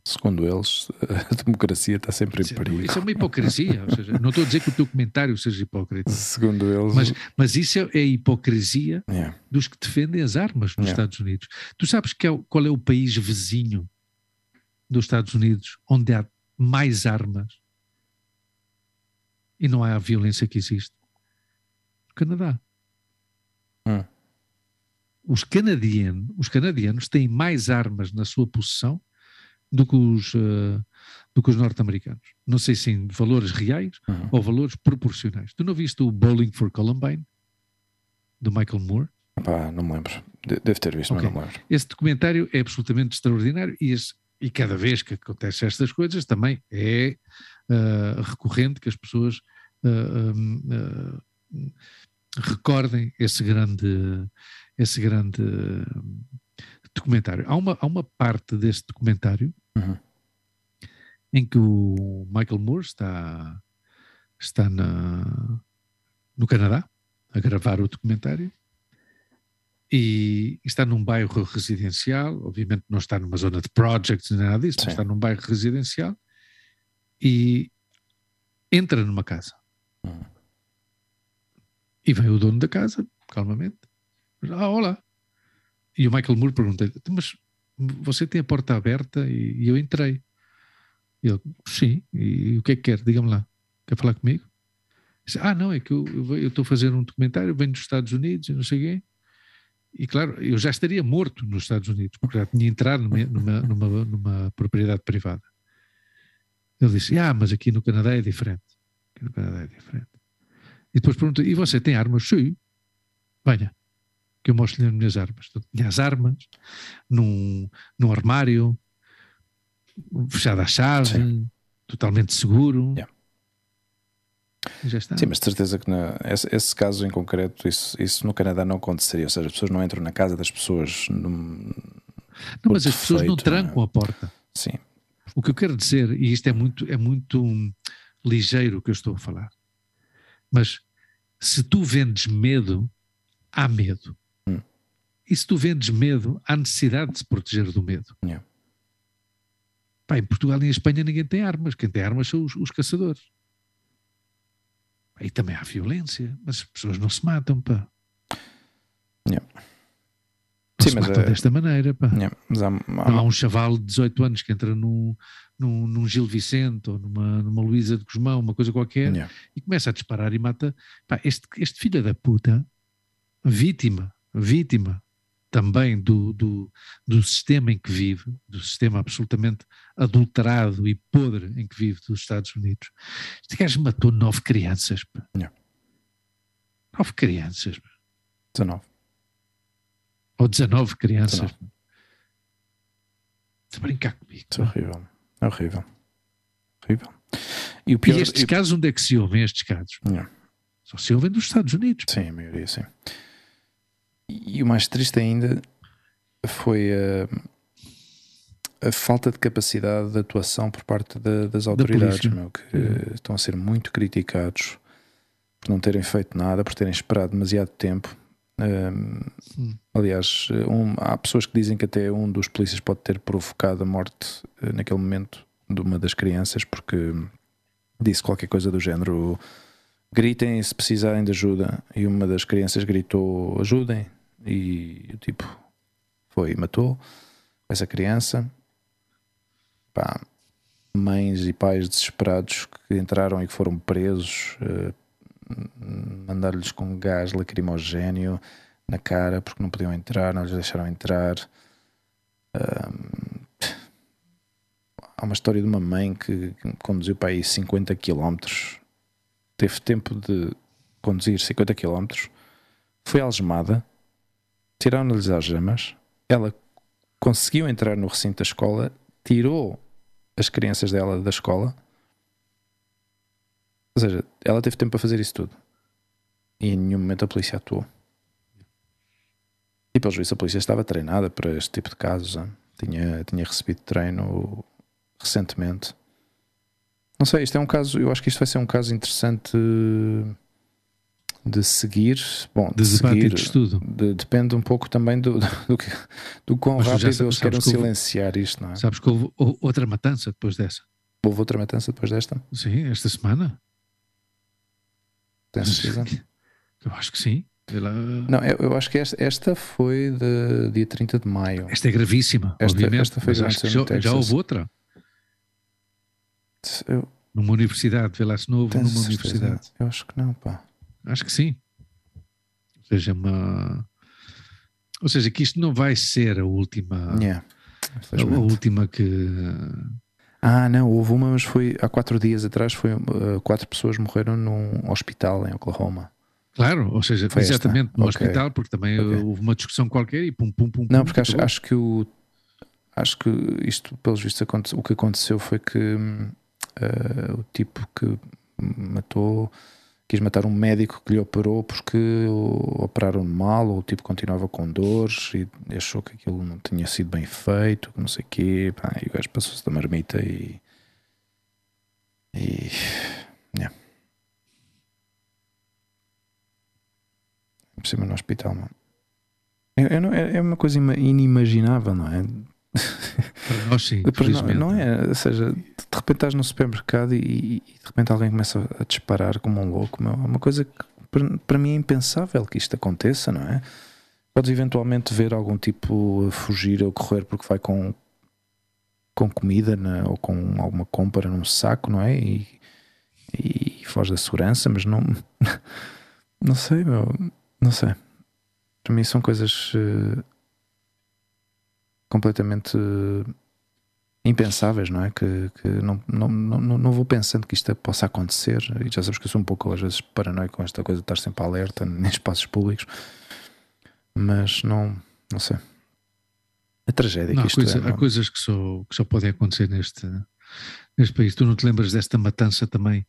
Segundo eles, a democracia está sempre em perigo. Isso é uma hipocrisia, ou seja, não estou a dizer que o teu comentário seja hipócrita. Segundo eles... Mas isso é a hipocrisia dos que defendem as armas nos Estados Unidos. Tu sabes qual é o país vizinho dos Estados Unidos onde há mais armas e não há a violência que existe? O Canadá. Os canadianos têm mais armas na sua possessão do que os norte-americanos. Não sei se em valores reais ou valores proporcionais. Tu não viste o Bowling for Columbine, do Michael Moore? Pá, não me lembro. Deve ter visto, mas não me lembro. Esse documentário é absolutamente extraordinário e cada vez que acontecem estas coisas também é recorrente que as pessoas recordem esse grande documentário. Há uma parte deste documentário em que o Michael Moore está no Canadá, a gravar o documentário, e está num bairro residencial, obviamente não está numa zona de projects nem nada disso, mas está num bairro residencial e entra numa casa. E vem o dono da casa, calmamente. Ah, olá. E o Michael Moore pergunta-lhe, mas você tem a porta aberta e eu entrei. E ele, sim, e o que é que quer? Diga-me lá. Quer falar comigo? Diz, ah, não, é que eu estou a fazer um documentário, venho dos Estados Unidos e não sei quem. E claro, eu já estaria morto nos Estados Unidos, porque já tinha entrado numa propriedade privada. Ele disse, ah, mas aqui no Canadá é diferente. Aqui no Canadá é diferente. E depois pergunta, e você tem armas? Sim. Venha, que eu mostro-lhe as minhas armas. Então, tinha as armas num armário, fechado à chave, totalmente seguro. Yeah. Já está. Sim, mas de certeza que esse caso em concreto, isso no Canadá não aconteceria. Ou seja, as pessoas não entram na casa das pessoas. Não, mas as pessoas não trancam a porta. Sim. O que eu quero dizer, e isto é muito ligeiro o que eu estou a falar, mas se tu vendes medo, há medo. E se tu vendes medo, há necessidade de se proteger do medo. Yeah. Pá, em Portugal e em Espanha ninguém tem armas. Quem tem armas são os caçadores. Aí também há violência, mas as pessoas não se matam, pá. Yeah. Não. Sim, se mas matam desta maneira, pá. Yeah. Mas há um chaval de 18 anos que entra num Gil Vicente ou numa Luísa de Guzmão, uma coisa qualquer, yeah, e começa a disparar e mata. Pá, este filho da puta, vítima também do sistema em que vive, do sistema absolutamente adulterado e podre em que vive dos Estados Unidos. Este gajo matou 9 crianças. Pá. Yeah. 9 crianças. Pá. 19. Ou 19 crianças. 19. De brincar comigo. É horrível. É horrível. Horrível. E, o pior, casos, onde é que se ouvem estes casos? Yeah. Só se ouvem dos Estados Unidos. Pá. Sim, a maioria, sim. E o mais triste ainda foi a falta de capacidade de atuação por parte das autoridades, que estão a ser muito criticados por não terem feito nada, por terem esperado demasiado tempo. Aliás, há pessoas que dizem que até um dos polícias pode ter provocado a morte naquele momento de uma das crianças, porque disse qualquer coisa do género: gritem se precisarem de ajuda. E uma das crianças gritou: ajudem. E o tipo foi e matou essa criança. Pá, mães e pais desesperados que entraram e que foram presos, mandaram-lhes com gás lacrimogéneo na cara porque não podiam entrar, não lhes deixaram entrar. Há uma história de uma mãe que conduziu para aí 50 km. Teve tempo de conduzir 50 km, foi algemada, tiraram-lhes as algemas, ela conseguiu entrar no recinto da escola, tirou as crianças dela da escola, ou seja, ela teve tempo para fazer isso tudo e em nenhum momento a polícia atuou. E pelo juízo a polícia estava treinada para este tipo de casos, hein? Tinha recebido treino recentemente. Não sei, isto é um caso, eu acho que isto vai ser um caso interessante de seguir. Bom, de debate seguir, e de estudo. Depende um pouco também do quão rápido eles querem silenciar isto, não é? Sabes que houve outra matança depois dessa? Houve outra matança depois desta? Sim, esta semana. Tens certeza? Eu acho que sim. Não, eu acho que esta foi de dia 30 de maio. Esta é gravíssima, obviamente. Esta foi gravíssima. Já houve outra? Numa universidade, vê lá se não houve numa universidade. Eu acho que não, pá. Acho que sim. Ou seja, que isto não vai ser a última. Yeah, a última que. Ah, não, houve uma, mas foi há 4 dias atrás. Foi 4 pessoas morreram num hospital em Oklahoma. Claro, ou seja, foi exatamente esta? No okay. Hospital, porque também okay. Houve uma discussão qualquer e pum. Não, porque acho que isto, pelos vistos, o que aconteceu foi que. O tipo que quis matar um médico que lhe operou porque o operaram mal, ou o tipo continuava com dores e achou que aquilo não tinha sido bem feito, não sei o quê, pá, e o gajo passou-se da marmita e yeah. por cima no hospital, mano. É uma coisa inimaginável, não é? Para nós, sim. Não é? Ou seja, de repente estás no supermercado e de repente alguém começa a disparar como um louco, meu. É uma coisa que para mim é impensável que isto aconteça, não é? Podes eventualmente ver algum tipo a fugir ou correr porque vai com comida, né? Ou com alguma compra num saco, não é? E foge da segurança, mas não sei, meu. Não sei. Para mim são coisas completamente impensáveis, não é? Que não vou pensando que isto possa acontecer. E já sabes que eu sou um pouco, às vezes, paranoico com esta coisa de estar sempre alerta em espaços públicos. Mas não sei. A tragédia que isto é. Há coisas que só podem acontecer neste país. Tu não te lembras desta matança também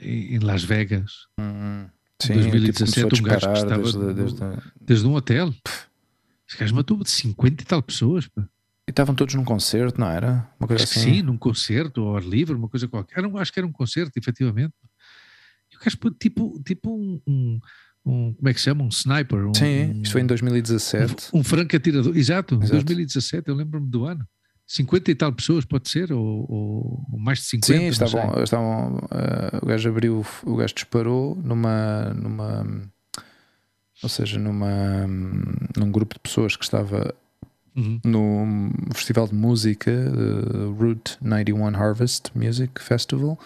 em Las Vegas? Sim, 2017, tipo, um gajo que estava desde um hotel. Esse gajo matou de 50 e tal pessoas, pá. E estavam todos num concerto, não era? Uma coisa assim. Sim, num concerto, ao ar livre, uma coisa qualquer. Acho que era um concerto, efetivamente. E o gajo, tipo um como é que se chama? Um sniper. Sim, isto foi em 2017. Um franco atirador, exato. 2017, eu lembro-me do ano. 50 e tal pessoas, pode ser, ou mais de 50. Sim, o gajo abriu, o gajo disparou num grupo de pessoas que estava no festival de música, Route 91 Harvest Music Festival,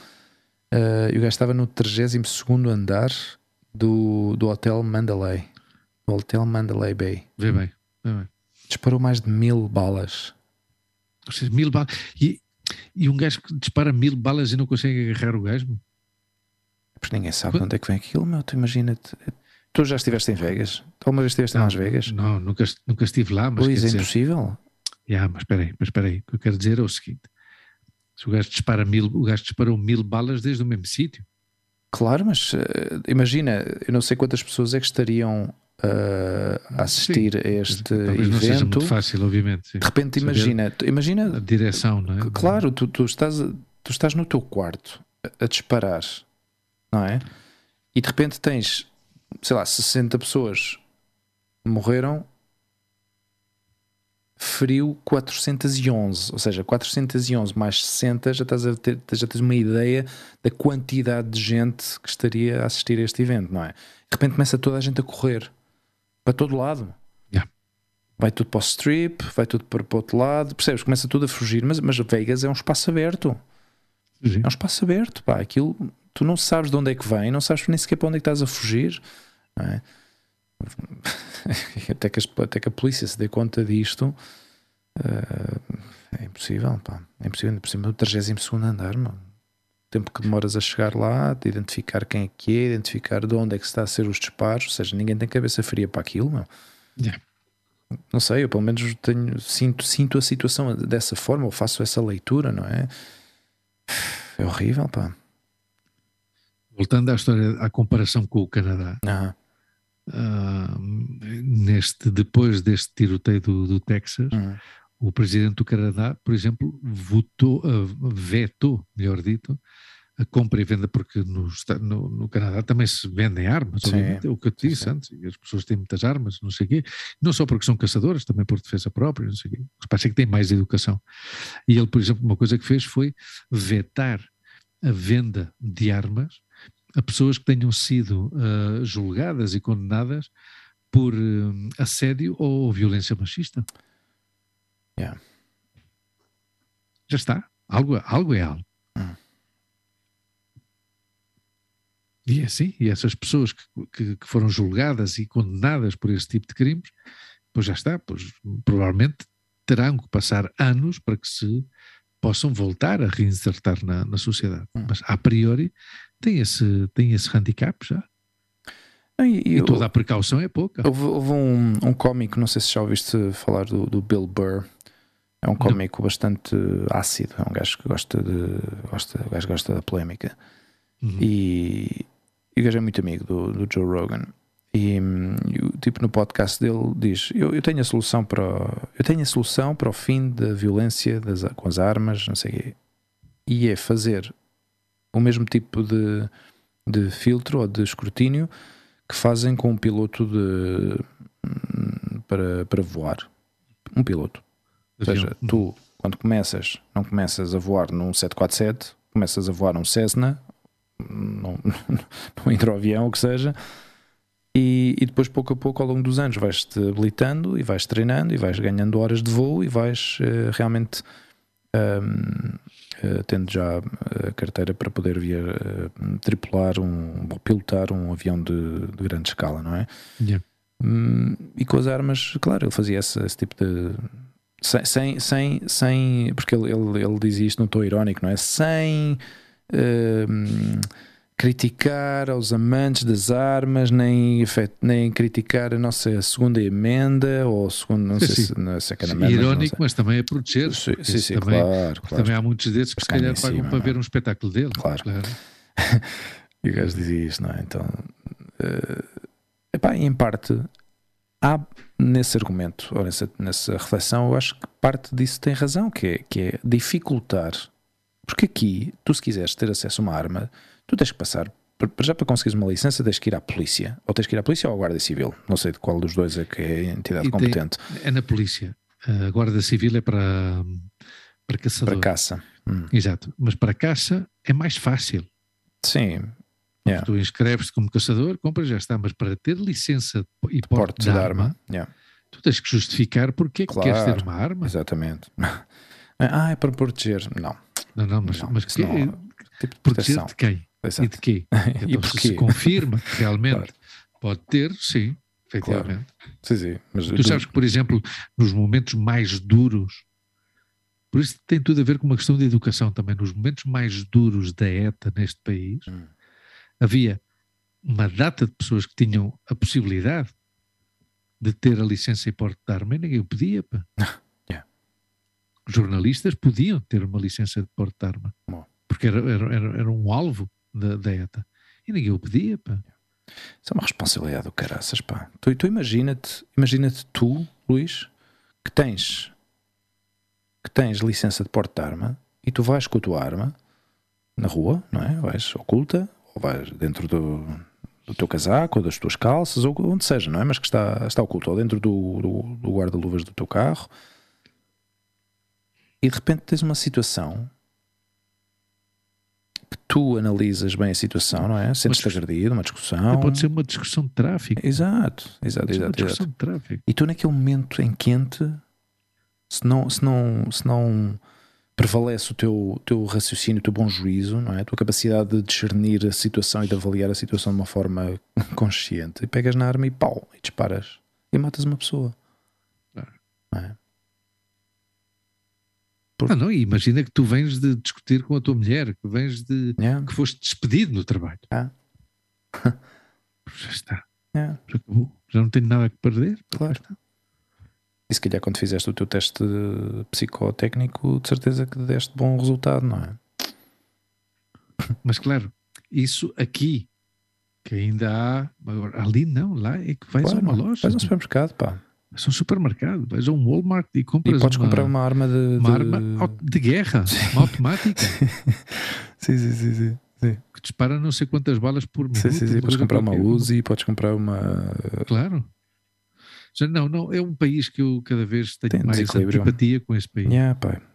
e o gajo estava no 32º andar do Hotel Mandalay, do Hotel Mandalay Bay. Vê bem. Disparou mais de 1000 balas. 1000 balas. E um gajo que dispara 1000 balas e não consegue agarrar o gajo? Porque ninguém sabe de onde é que vem aquilo, meu. Tu imagina-te. Tu já estiveste em Vegas? Alguma vez estiveste em Las Vegas? Não, nunca estive lá. Mas pois, é impossível. Mas espera aí. O que eu quero dizer é o seguinte. Se o gajo dispara 1000, o gajo disparou 1000 balas desde o mesmo sítio. Claro, mas imagina, eu não sei quantas pessoas é que estariam a assistir a este talvez evento. Não seja muito fácil, obviamente. Sim. De repente, imagina a direção, não é? Claro, tu estás no teu quarto a disparar, não é? E de repente tens, sei lá, 60 pessoas morreram, feriu 411, ou seja, 411 mais 60, já tens uma ideia da quantidade de gente que estaria a assistir a este evento, não é? De repente começa toda a gente a correr para todo lado. Yeah. Vai tudo para o strip, vai tudo para o outro lado, percebes? Começa tudo a fugir, mas Vegas é um espaço aberto. Sim. É um espaço aberto, pá, aquilo, tu não sabes de onde é que vem, não sabes nem sequer para onde é que estás a fugir, não é? Até que a polícia se dê conta disto, é impossível, pá. É impossível, ainda por cima do 32º andar, mano. O tempo que demoras a chegar lá, de identificar quem é que é, identificar de onde é que está a ser os disparos, ou seja, ninguém tem cabeça fria para aquilo, mano. Yeah. Não sei, eu pelo menos sinto a situação dessa forma, ou faço essa leitura, não é? É horrível, pá. Voltando à história, à comparação com o Canadá. Depois deste tiroteio do Texas, o presidente do Canadá, por exemplo, vetou, melhor dito, a compra e venda, porque no Canadá também se vendem armas, obviamente, é o que eu te disse antes, e as pessoas têm muitas armas, não sei o quê, não só porque são caçadoras, também por defesa própria, não sei o quê. Parece que tem mais educação. E ele, por exemplo, uma coisa que fez foi vetar a venda de armas a pessoas que tenham sido julgadas e condenadas por assédio ou violência machista. Yeah. Já está. Algo é algo. E é assim. E essas pessoas que foram julgadas e condenadas por esse tipo de crimes, pois já está. Pois provavelmente terão que passar anos para que se possam voltar a reinsertar na sociedade. Mas a priori tem esse handicap já. E toda a precaução é pouca. Houve um cómico, não sei se já ouviste falar do Bill Burr. É um cómico bastante ácido, é um gajo que gosta da polémica. E o gajo é muito amigo do Joe Rogan. E tipo, no podcast dele diz: eu tenho a solução para o fim da violência com as armas, não sei o quê. E é fazer o mesmo tipo de filtro ou de escrutínio que fazem com um piloto de, para voar. Um piloto. Ou seja, tu, quando começas, não começas a voar num 747, começas a voar num Cessna, num hidroavião, o que seja, e depois, pouco a pouco, ao longo dos anos, vais-te habilitando e vais treinando e vais ganhando horas de voo e vais realmente tendo já a carteira para poder pilotar um avião de grande escala, não é? Yeah. E com as armas, claro, ele fazia esse tipo de... Sem porque ele dizia isto num tom irónico, não é? Sem criticar aos amantes das armas, nem criticar a nossa segunda emenda, ou segunda, não sim, sei sim. se não é canamera, irónico, mas também é proteger. Sim, também, claro. Também há muitos desses que se calhar pagam para ver um espetáculo dele. Claro. E o gajo dizia isto, não é? Então, epá, em parte... Há nesse argumento, ou nessa reflexão, eu acho que parte disso tem razão, que é dificultar. Porque aqui, tu se quiseres ter acesso a uma arma, tu tens que passar, para conseguires uma licença, tens que ir à polícia. Ou tens que ir à polícia ou à Guarda Civil. Não sei de qual dos dois é que é a entidade competente. É na polícia. A Guarda Civil é para caçador. Para caça. Exato. Mas para caça é mais fácil. Sim. Yeah. Tu inscreves-te como caçador, compras, já está, mas para ter licença e porte de arma, yeah, tu tens que justificar porque é que queres ter uma arma. Exatamente. É para proteger. Não, mas que é, tipo de proteger de quem? Exato. E de quê? E então, se confirma que realmente pode ter, sim, efetivamente. Claro. Sim, mas tu sabes que, por exemplo, nos momentos mais duros, por isso tem tudo a ver com uma questão de educação também, nos momentos mais duros da ETA neste país... Havia uma data de pessoas que tinham a possibilidade de ter a licença e porte de arma e ninguém o pedia. Yeah. Os jornalistas podiam ter uma licença de porte de arma, porque era um alvo da ETA e ninguém o pedia. Isso é uma responsabilidade do caraças. Tu imagina-te tu, Luís, que tens licença de porte de arma e tu vais com a tua arma na rua, não é? Vais oculta, ou vais dentro do teu casaco, ou das tuas calças, ou onde seja, não é? Mas que está oculto, ou dentro do guarda-luvas do teu carro, e de repente tens uma situação que tu analisas bem a situação, não é? Sentes-te agredido, uma discussão. Pode ser uma discussão de tráfico. Exato. Discussão de tráfico. E tu naquele momento em quente, se não prevalece o teu raciocínio, o teu bom juízo, não é? A tua capacidade de discernir a situação e de avaliar a situação de uma forma consciente. E pegas na arma e pau, e disparas. E matas uma pessoa. Não é? E imagina que tu vens de discutir com a tua mulher, que vens de... Yeah. Que foste despedido no trabalho. Já está. Yeah. Já acabou. Já não tenho nada a perder. Claro. E se calhar quando fizeste o teu teste psicotécnico, de certeza que deste bom resultado, não é? Mas claro, isso aqui, que ainda há... Ali não, lá é que vais a uma loja. Vais a um supermercado, Vais a um supermercado, vais a um Walmart e compras uma... E podes comprar uma arma de... Uma arma de guerra, uma automática. Sim. Que dispara não sei quantas balas por minuto. Sim. Podes comprar uma Uzi, podes comprar uma... Claro. Não, é um país que eu cada vez tenho mais antipatia com esse país.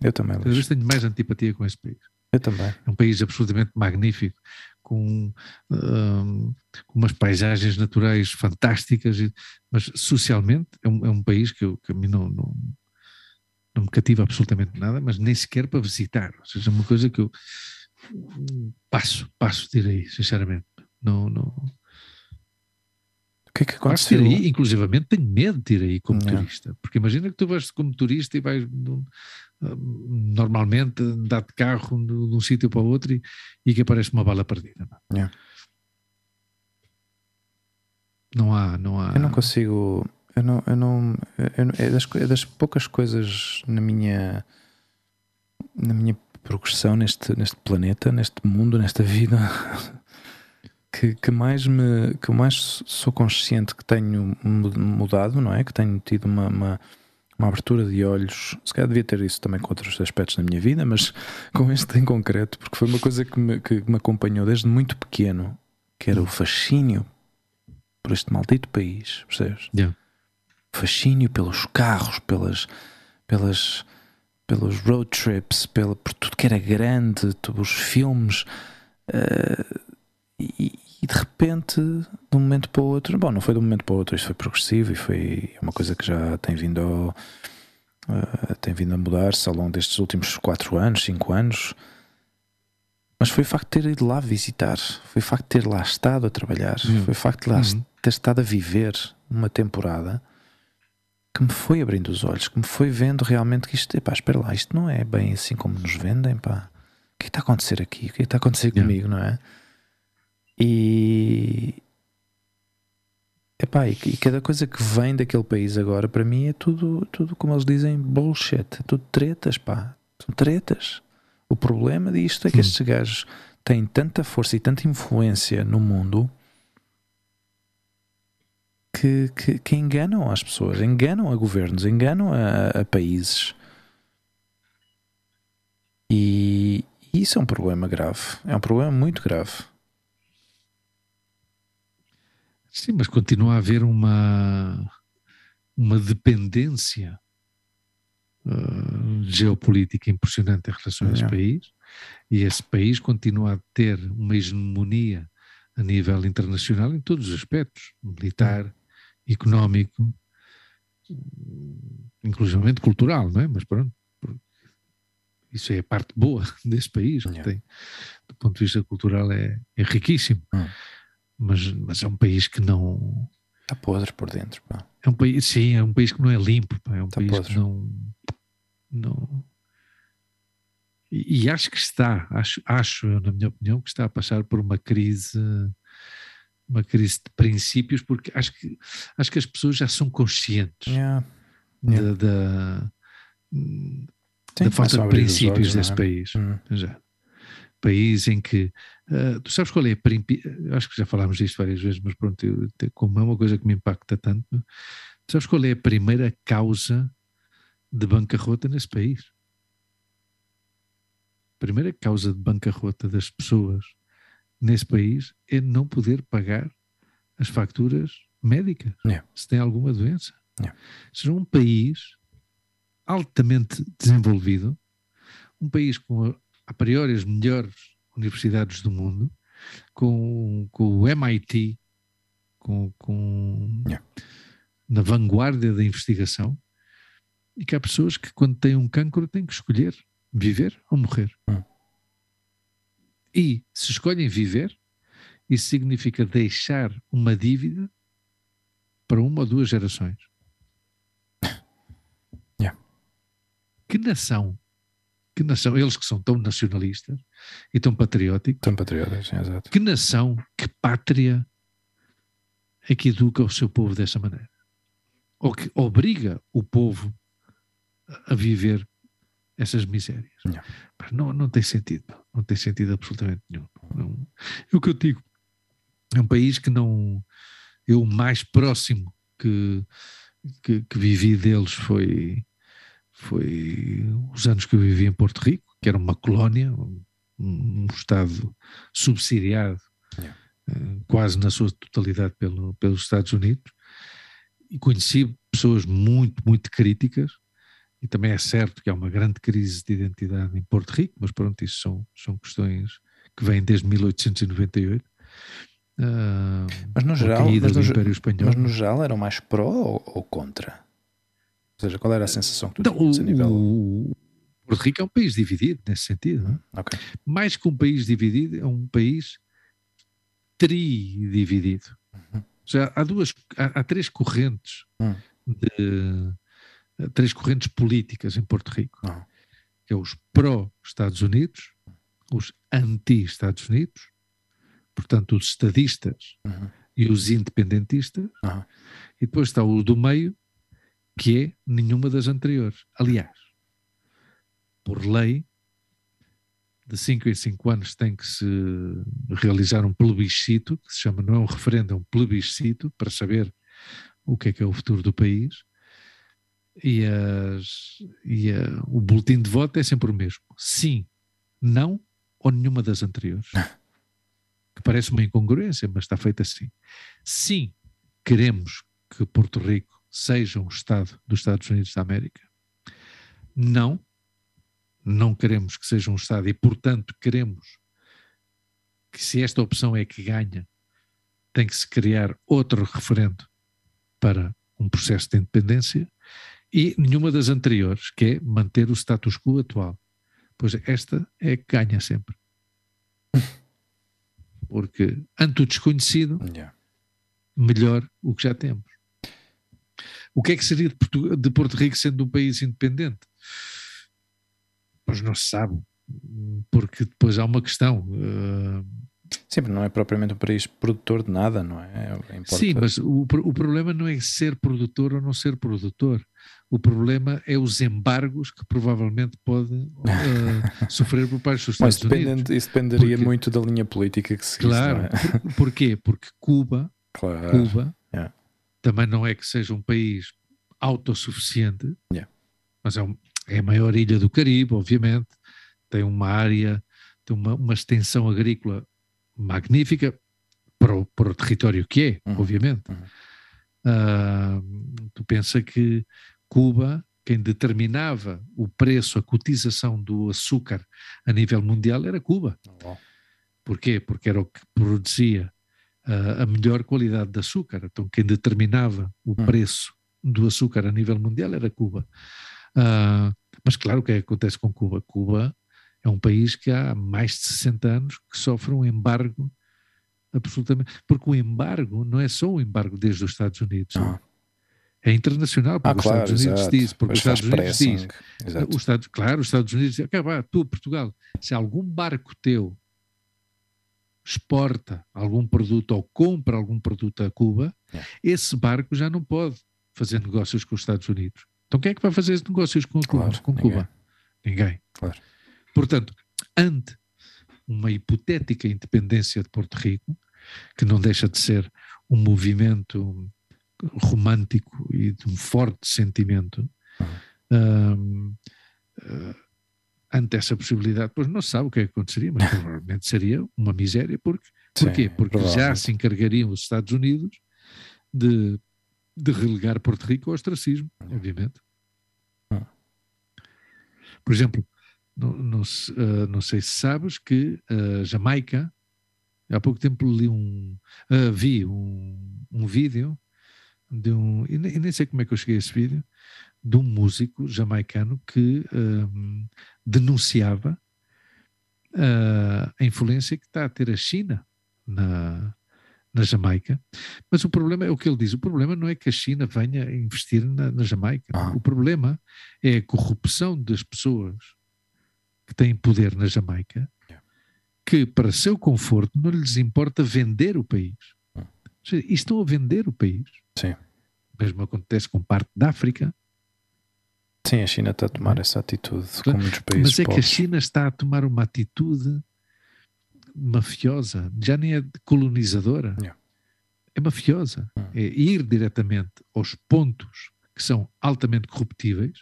Eu também. Cada vez tenho mais antipatia com esse país. Eu também. É um país absolutamente magnífico, com umas paisagens naturais fantásticas, mas socialmente é um país que a mim não me cativa absolutamente nada, mas nem sequer para visitar. Ou seja, é uma coisa que eu passo de ir aí, sinceramente. Não. O que é que aconteceu? Aí, inclusivamente tenho medo de ir aí como turista, porque imagina que tu vais como turista e vais normalmente andar de carro de um sítio para o outro e que aparece uma bala perdida. Não há. Eu não consigo. É das poucas coisas na minha progressão neste planeta, neste mundo, nesta vida. Que mais sou consciente que tenho mudado, não é? Que tenho tido uma abertura de olhos. Se calhar devia ter isso também com outros aspectos da minha vida, mas com este em concreto, porque foi uma coisa que me acompanhou desde muito pequeno, que era o fascínio por este maldito país, percebes? Yeah. Fascínio pelos carros, pelos road trips, por tudo que era grande, os filmes, e de repente, de um momento para o outro, bom, não foi de um momento para o outro, isto foi progressivo e foi uma coisa que já tem vindo a mudar-se ao longo destes últimos 4 anos, 5 anos, mas foi o facto de ter ido lá visitar, foi o facto de ter lá estado a trabalhar, foi o facto de lá ter estado a viver uma temporada que me foi abrindo os olhos, que me foi vendo realmente que isto, epá, espera lá, isto não é bem assim como nos vendem, pá. O que é que está a acontecer aqui? O que é que está a acontecer comigo, não é? E... epá, e cada coisa que vem daquele país agora, para mim, é tudo como eles dizem, bullshit. É tudo tretas, pá. São tretas. O problema disto é que estes gajos têm tanta força e tanta influência no mundo que enganam as pessoas, enganam a governos, enganam a países. E isso é um problema grave. É um problema muito grave. Sim, mas continua a haver uma dependência geopolítica impressionante em relação a esse país, e esse país continua a ter uma hegemonia a nível internacional em todos os aspectos, militar, económico, inclusivamente cultural, não é? Mas pronto, isso é a parte boa desse país, tem, do ponto de vista cultural é riquíssimo. Mas é um país que não... está podre por dentro, pá. É um país, sim, é um país que não é limpo, pá. É um país podre. Que não... E acho que está, acho eu, na minha opinião, que está a passar por uma crise de princípios, porque acho que as pessoas já são conscientes da falta de princípios desse país. Já. País em que, tu sabes qual é a... acho que já falámos disto várias vezes, mas pronto, como é uma coisa que me impacta tanto, tu sabes qual é a primeira causa de bancarrota nesse país? A primeira causa de bancarrota das pessoas nesse país é não poder pagar as facturas médicas, se tem alguma doença. Seja, um país altamente desenvolvido, um país com a priori as melhores universidades do mundo, com o MIT, na vanguarda da investigação, e que há pessoas que, quando têm um cancro, têm que escolher viver ou morrer. E se escolhem viver, isso significa deixar uma dívida para 1 ou 2 gerações. Que nação! Que nação, eles que são tão nacionalistas e tão patrióticos. Tão patrióticos, sim, exato. Que nação, que pátria é que educa o seu povo dessa maneira? Ou que obriga o povo a viver essas misérias? Não tem sentido. Não tem sentido absolutamente nenhum. Não, é o que eu digo. É um país que não... Eu mais próximo que vivi deles foi os anos que eu vivi em Porto Rico, que era uma colónia, um estado subsidiado quase na sua totalidade pelos Estados Unidos, e conheci pessoas muito, muito críticas, e também é certo que há uma grande crise de identidade em Porto Rico, mas pronto, isso são questões que vêm desde 1898. Mas no geral eram mais pró ou contra? Ou seja, qual era a sensação que tu tinhas a nível... Porto Rico é um país dividido, nesse sentido. Não é? Mais que um país dividido, é um país tridividido. Ou seja, há três correntes, três correntes políticas em Porto Rico. Que é os pró-Estados Unidos, os anti-Estados Unidos, portanto os estadistas e os independentistas, e depois está o do meio, que é nenhuma das anteriores. Aliás, por lei, de 5 em 5 anos tem que se realizar um plebiscito, que se chama, não é um referendo, é um plebiscito, para saber o que é o futuro do país, e o boletim de voto é sempre o mesmo. Sim, não ou nenhuma das anteriores. Que parece uma incongruência, mas está feito assim. Sim, queremos que Porto Rico seja um Estado dos Estados Unidos da América? Não, não queremos que seja um Estado e, portanto, queremos que, se esta opção é que ganha, tem que se criar outro referendo para um processo de independência, e nenhuma das anteriores, que é manter o status quo atual. Pois esta é que ganha sempre. Porque, ante o desconhecido, melhor o que já temos. O que é que seria de Porto Rico sendo um país independente? Pois não se sabe, porque depois há uma questão. Sempre não é propriamente um país produtor de nada, não é? Importa. Sim, mas o problema não é ser produtor ou não ser produtor. O problema é os embargos que provavelmente podem sofrer por parte dos Estados Unidos. Isso dependeria muito da linha política que se existe. Claro. É? Porquê? Porque Cuba também não é que seja um país autossuficiente, mas é a maior ilha do Caribe, obviamente. Tem uma área, tem uma extensão agrícola magnífica para o território que é, obviamente. Tu pensa que Cuba, quem determinava o preço, a cotização do açúcar a nível mundial era Cuba. Porquê? Porque era o que produzia a melhor qualidade de açúcar. Então quem determinava o preço do açúcar a nível mundial era Cuba. Mas claro, o que acontece com Cuba? Cuba é um país que há mais de 60 anos que sofre um embargo absolutamente... Porque o embargo não é só um embargo desde os Estados Unidos. É internacional, porque os Estados Unidos diz, porque os Estados Unidos diz. Os Estados Unidos dizem, tu, Portugal, se algum barco teu exporta algum produto ou compra algum produto a Cuba, esse barco já não pode fazer negócios com os Estados Unidos. Então quem é que vai fazer negócios com Cuba? Ninguém. Claro. Portanto, ante uma hipotética independência de Porto Rico, que não deixa de ser um movimento romântico e de um forte sentimento, ante essa possibilidade, pois não se sabe o que é que aconteceria, mas provavelmente seria uma miséria. Porquê? Porque já se encargariam os Estados Unidos de relegar Porto Rico ao ostracismo, obviamente. Por exemplo, não sei se sabes que Jamaica, há pouco tempo vi um vídeo de um, e nem sei como é que eu cheguei a esse vídeo, de um músico jamaicano que denunciava a influência que está a ter a China na Jamaica. Mas o problema é o que ele diz, o problema não é que a China venha investir na Jamaica, o problema é a corrupção das pessoas que têm poder na Jamaica, que para seu conforto não lhes importa vender o país. E estão a vender o país. Sim. O mesmo acontece com parte da África. Sim, a China está a tomar essa atitude, como muitos países. Mas é que a China está a tomar uma atitude mafiosa, já nem é colonizadora, é mafiosa. É ir diretamente aos pontos que são altamente corruptíveis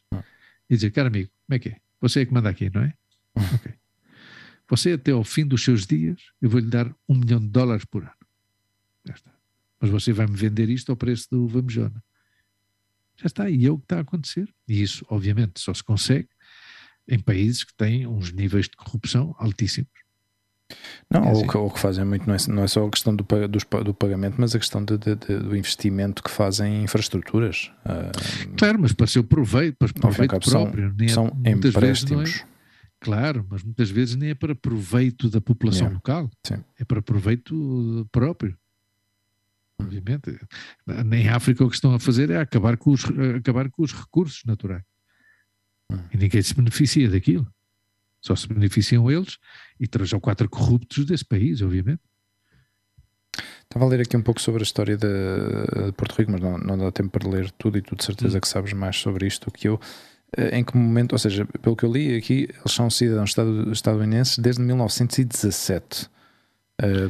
e dizer, caro amigo, como é que é? Você é que manda aqui, não é? Ok. Você, até ao fim dos seus dias, eu vou-lhe dar $1 milhão por ano. Já está. Mas você vai-me vender isto ao preço do Vamejona. Já está. E é o que está a acontecer. E isso, obviamente, só se consegue em países que têm uns níveis de corrupção altíssimos. Não, o que fazem muito não é só a questão do pagamento, mas a questão do investimento que fazem em infraestruturas. Claro, mas para seu proveito, para proveito próprio. São empréstimos. Claro, mas muitas vezes nem é para proveito da população local. Sim. É para proveito próprio. Obviamente. Em África o que estão a fazer é acabar com os recursos naturais. E ninguém se beneficia daquilo. Só se beneficiam eles e 3 ou 4 corruptos desse país, obviamente. Estava a ler aqui um pouco sobre a história de Porto Rico, mas não dá tempo para ler tudo, e tu de certeza que sabes mais sobre isto do que eu. Em que momento, ou seja, pelo que eu li aqui, eles são cidadãos estadunidenses desde 1917,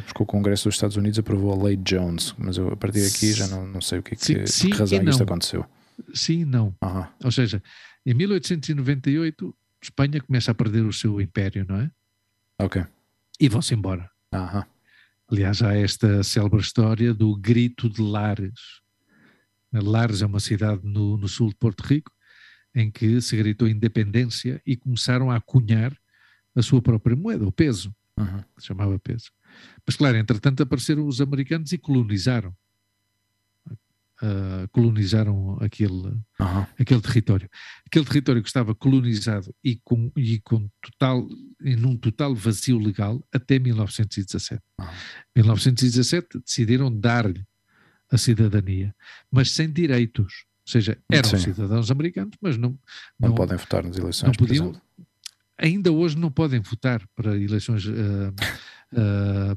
porque o Congresso dos Estados Unidos aprovou a Lei Jones, mas eu a partir daqui já não sei o que é que, sim, por que razão isto aconteceu. Sim, não. Ou seja, em 1898... Espanha começa a perder o seu império, não é? Ok. E vão-se embora. Aliás, há esta célebre história do grito de Lares, Lares é uma cidade no sul de Porto Rico, em que se gritou independência e começaram a acunhar a sua própria moeda, o peso, que se chamava peso. Mas claro, entretanto apareceram os americanos e colonizaram. Colonizaram aquele território. Aquele território que estava colonizado num total vazio legal até 1917. Em 1917 decidiram dar-lhe a cidadania, mas sem direitos. Ou seja, eram cidadãos americanos, mas não podem votar nas eleições, não podiam, ainda hoje não podem votar para eleições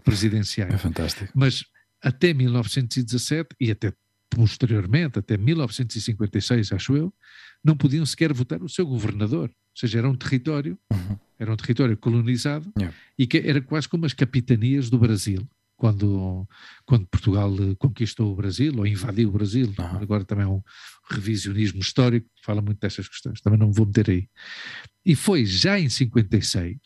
presidenciais. É fantástico. Mas até 1917 e até posteriormente, até 1956, acho eu, não podiam sequer votar o seu governador. Ou seja, era um território, colonizado, e que era quase como as capitanias do Brasil, quando Portugal conquistou o Brasil, ou invadiu o Brasil. Agora também é um revisionismo histórico que fala muito destas questões, também não me vou meter aí. E foi já em 56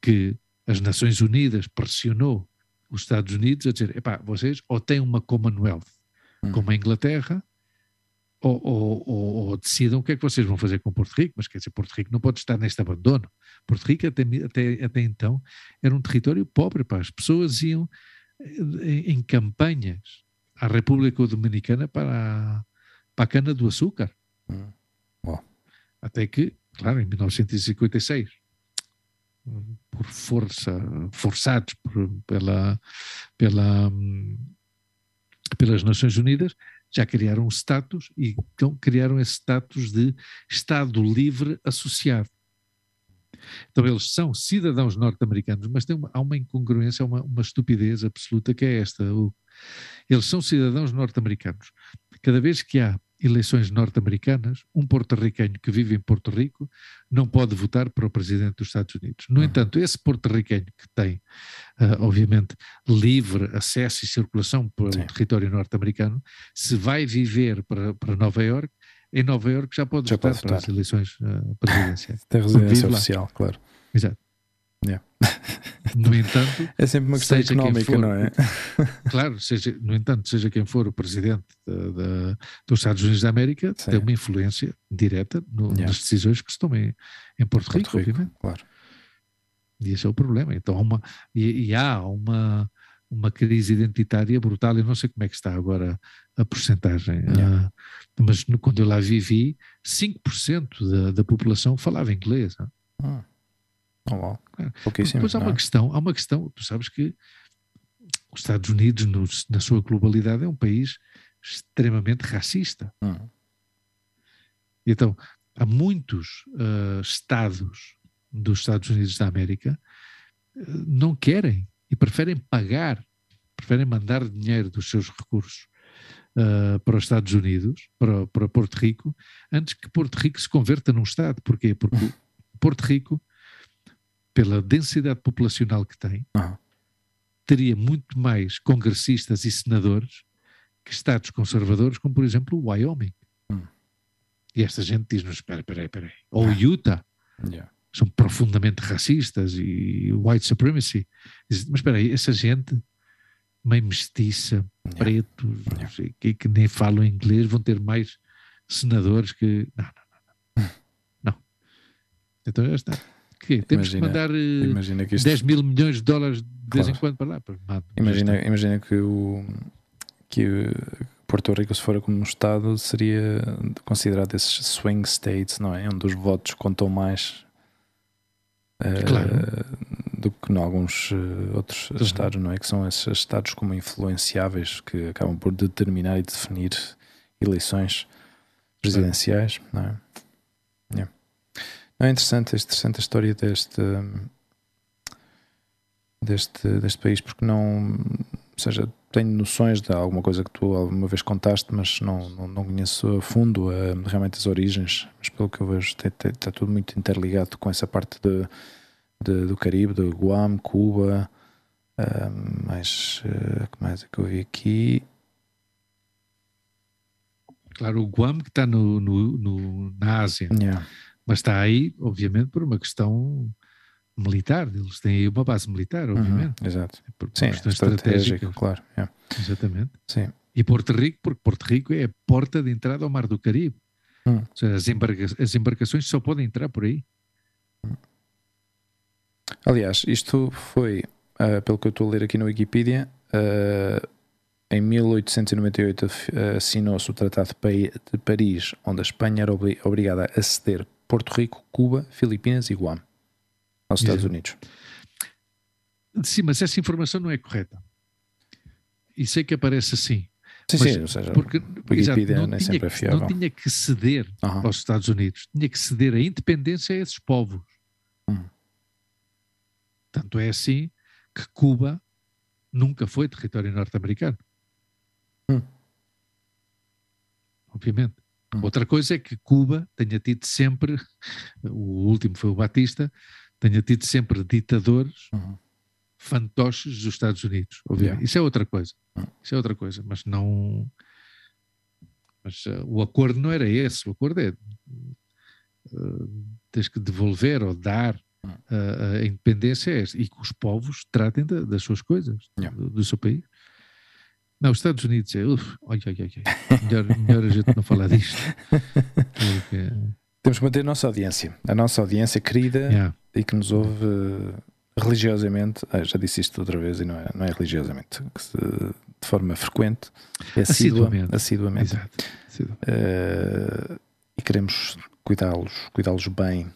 que as Nações Unidas pressionou os Estados Unidos a dizer, epá, vocês ou têm uma Commonwealth, como a Inglaterra, ou decidam o que é que vocês vão fazer com Porto Rico. Mas quer dizer, Porto Rico não pode estar neste abandono. Porto Rico até então era um território pobre, pá. As pessoas iam em campanhas à República Dominicana para a cana do açúcar. Até que, claro, em 1956, forçados pelas Nações Unidas, já criaram um status, e então criaram esse status de Estado Livre Associado. Então eles são cidadãos norte-americanos, mas há uma incongruência, uma estupidez absoluta, que é esta. Eles são cidadãos norte-americanos. Cada vez que há eleições norte-americanas, um porto-riquenho que vive em Porto Rico não pode votar para o presidente dos Estados Unidos. No entanto, esse porto-riquenho que tem, obviamente, livre acesso e circulação pelo território norte-americano, se vai viver para Nova Iorque, em Nova Iorque já pode votar para as eleições presidenciais. Tem residência oficial, claro. Exato. No entanto, é sempre uma questão económica, não é? Claro, no entanto, seja quem for o presidente dos Estados Unidos da América, tem uma influência direta nas decisões que se tomam em Porto Rico, obviamente. Claro. E esse é o problema. Então, há uma crise identitária brutal. Eu não sei como é que está agora a porcentagem, mas quando eu lá vivi, 5% da população falava inglês. Depois há uma questão, tu sabes que os Estados Unidos, na sua globalidade, é um país extremamente racista. Então, há muitos estados dos Estados Unidos da América não querem e preferem mandar dinheiro dos seus recursos para os Estados Unidos, para Porto Rico, antes que Porto Rico se converta num estado. Porquê? Porque Porto Rico, pela densidade populacional que tem, teria muito mais congressistas e senadores que estados conservadores, como por exemplo o Wyoming. E esta gente diz-nos, espera aí. Ou Utah, são profundamente racistas e white supremacy. Diz, mas espera aí, essa gente meio mestiça, pretos, não sei, que nem falam inglês, vão ter mais senadores que... Não. Então já está. Temos que mandar 10 mil milhões de dólares de vez em quando para lá. Imagina que o Porto Rico, se for como um estado, seria considerado esses swing states, não é? Onde os votos contam mais do que em alguns outros estados, não é? Que são esses estados como influenciáveis, que acabam por determinar e definir eleições presidenciais, não é? É interessante a história deste país, porque não, ou seja, tenho noções de alguma coisa que tu alguma vez contaste, mas não conheço a fundo realmente as origens. Mas pelo que eu vejo, está tudo muito interligado com essa parte do Caribe, do Guam, Cuba, que mais é que eu vi aqui? Claro, o Guam, que está na Ásia. Mas está aí, obviamente, por uma questão militar. Eles têm aí uma base militar, obviamente. Exato. Por questões estratégicas, claro. Exatamente. Sim. E Porto Rico, porque Porto Rico é a porta de entrada ao Mar do Caribe. Ou seja, as embarcações só podem entrar por aí. Aliás, isto foi, pelo que eu estou a ler aqui no Wikipedia, em 1898 assinou-se o Tratado de Paris, onde a Espanha era obrigada a ceder Porto Rico, Cuba, Filipinas e Guam aos Estados Unidos. Sim, mas essa informação não é correta. E sei que aparece assim. Sim, mas, sim, ou seja, porque não tinha que ceder aos Estados Unidos, tinha que ceder a independência a esses povos. Tanto é assim que Cuba nunca foi território norte-americano. Obviamente. Outra coisa é que Cuba tenha tido sempre, o último foi o Batista, tenha tido sempre ditadores fantoches dos Estados Unidos. Obviamente. Isso é outra coisa. Isso é outra coisa, mas não... Mas o acordo não era esse. O acordo é... tens que devolver ou dar a independência é esta. E que os povos tratem das suas coisas, do seu país. Não, os Estados Unidos é... Melhor a gente não falar disto. Porque... Temos que manter a nossa audiência querida e que nos ouve religiosamente. Já disse isto outra vez e não é religiosamente. De forma frequente, assiduamente. Exato. E queremos cuidá-los bem.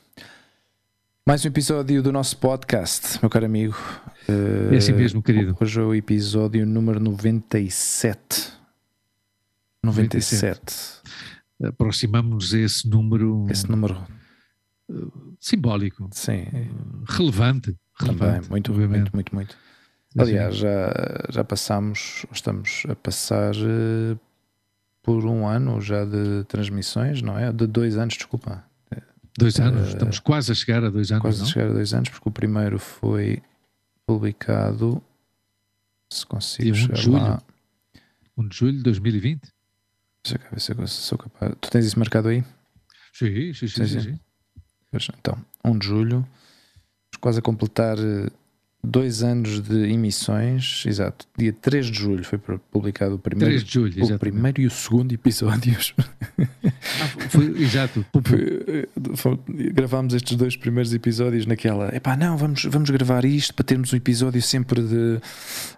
Mais um episódio do nosso podcast, meu caro amigo. É assim mesmo, querido. Hoje é o episódio número 97. 97. Aproximamos-nos a esse número... Simbólico. Sim. Relevante. Também, muito. Aliás, já passámos, estamos a passar por um ano já de transmissões, não é? De 2 anos, desculpa. 2 anos, estamos quase a chegar a 2 anos. Porque o primeiro foi publicado, se consigo chegar lá. 1 de julho de 2020. Deixa eu ver se eu sou capaz. Tu tens isso marcado aí? Sim. Então, 1 de julho, quase a completar 2 anos de emissões, exato. Dia 3 de julho foi publicado o primeiro, 3 de julho, o primeiro e o segundo episódios. Exato. Gravámos estes 2 primeiros episódios naquela... Epá, não, vamos gravar isto para termos um episódio sempre de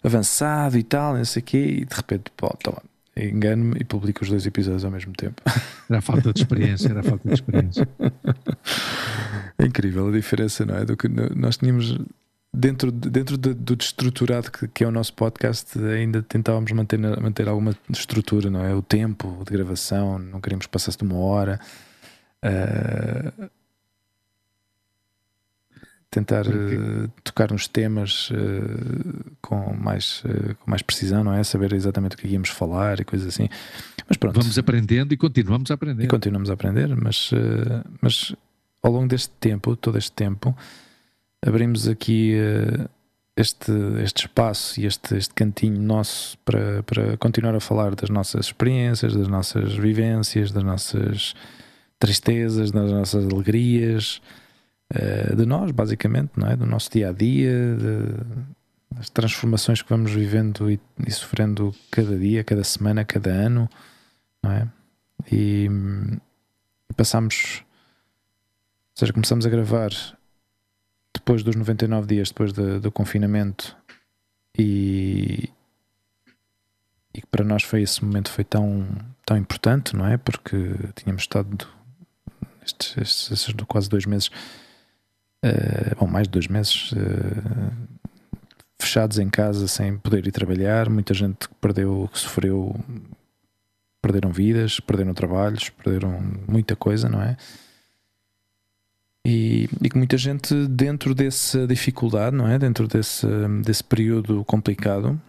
avançado e tal, não sei o quê. E de repente, pô, tá lá, engano-me e publico os 2 episódios ao mesmo tempo. Era falta de experiência. É incrível a diferença, não é? Do que nós tínhamos... Dentro do destruturado que é o nosso podcast, ainda tentávamos manter alguma estrutura, não é? O tempo de gravação, não queríamos passar-se de 1 hora. Tentar tocar nos temas com mais precisão, não é? Saber exatamente o que íamos falar e coisas assim. Mas pronto. Vamos aprendendo e continuamos a aprender. Mas ao longo deste tempo, todo este tempo... Abrimos aqui este espaço e este cantinho nosso para continuar a falar das nossas experiências, das nossas vivências, das nossas tristezas, das nossas alegrias, de nós, basicamente, não é? Do nosso dia-a-dia, das transformações que vamos vivendo e sofrendo cada dia, cada semana, cada ano, não é? E passamos, ou seja, começamos a gravar depois dos 99 dias, depois do confinamento, e que para nós esse momento foi tão importante, não é? Porque tínhamos estado esses quase 2 meses, ou mais de 2 meses, fechados em casa sem poder ir trabalhar. Muita gente que sofreu, perderam vidas, perderam trabalhos, perderam muita coisa, não é? E que muita gente, dentro dessa dificuldade, não é? Dentro desse período complicado,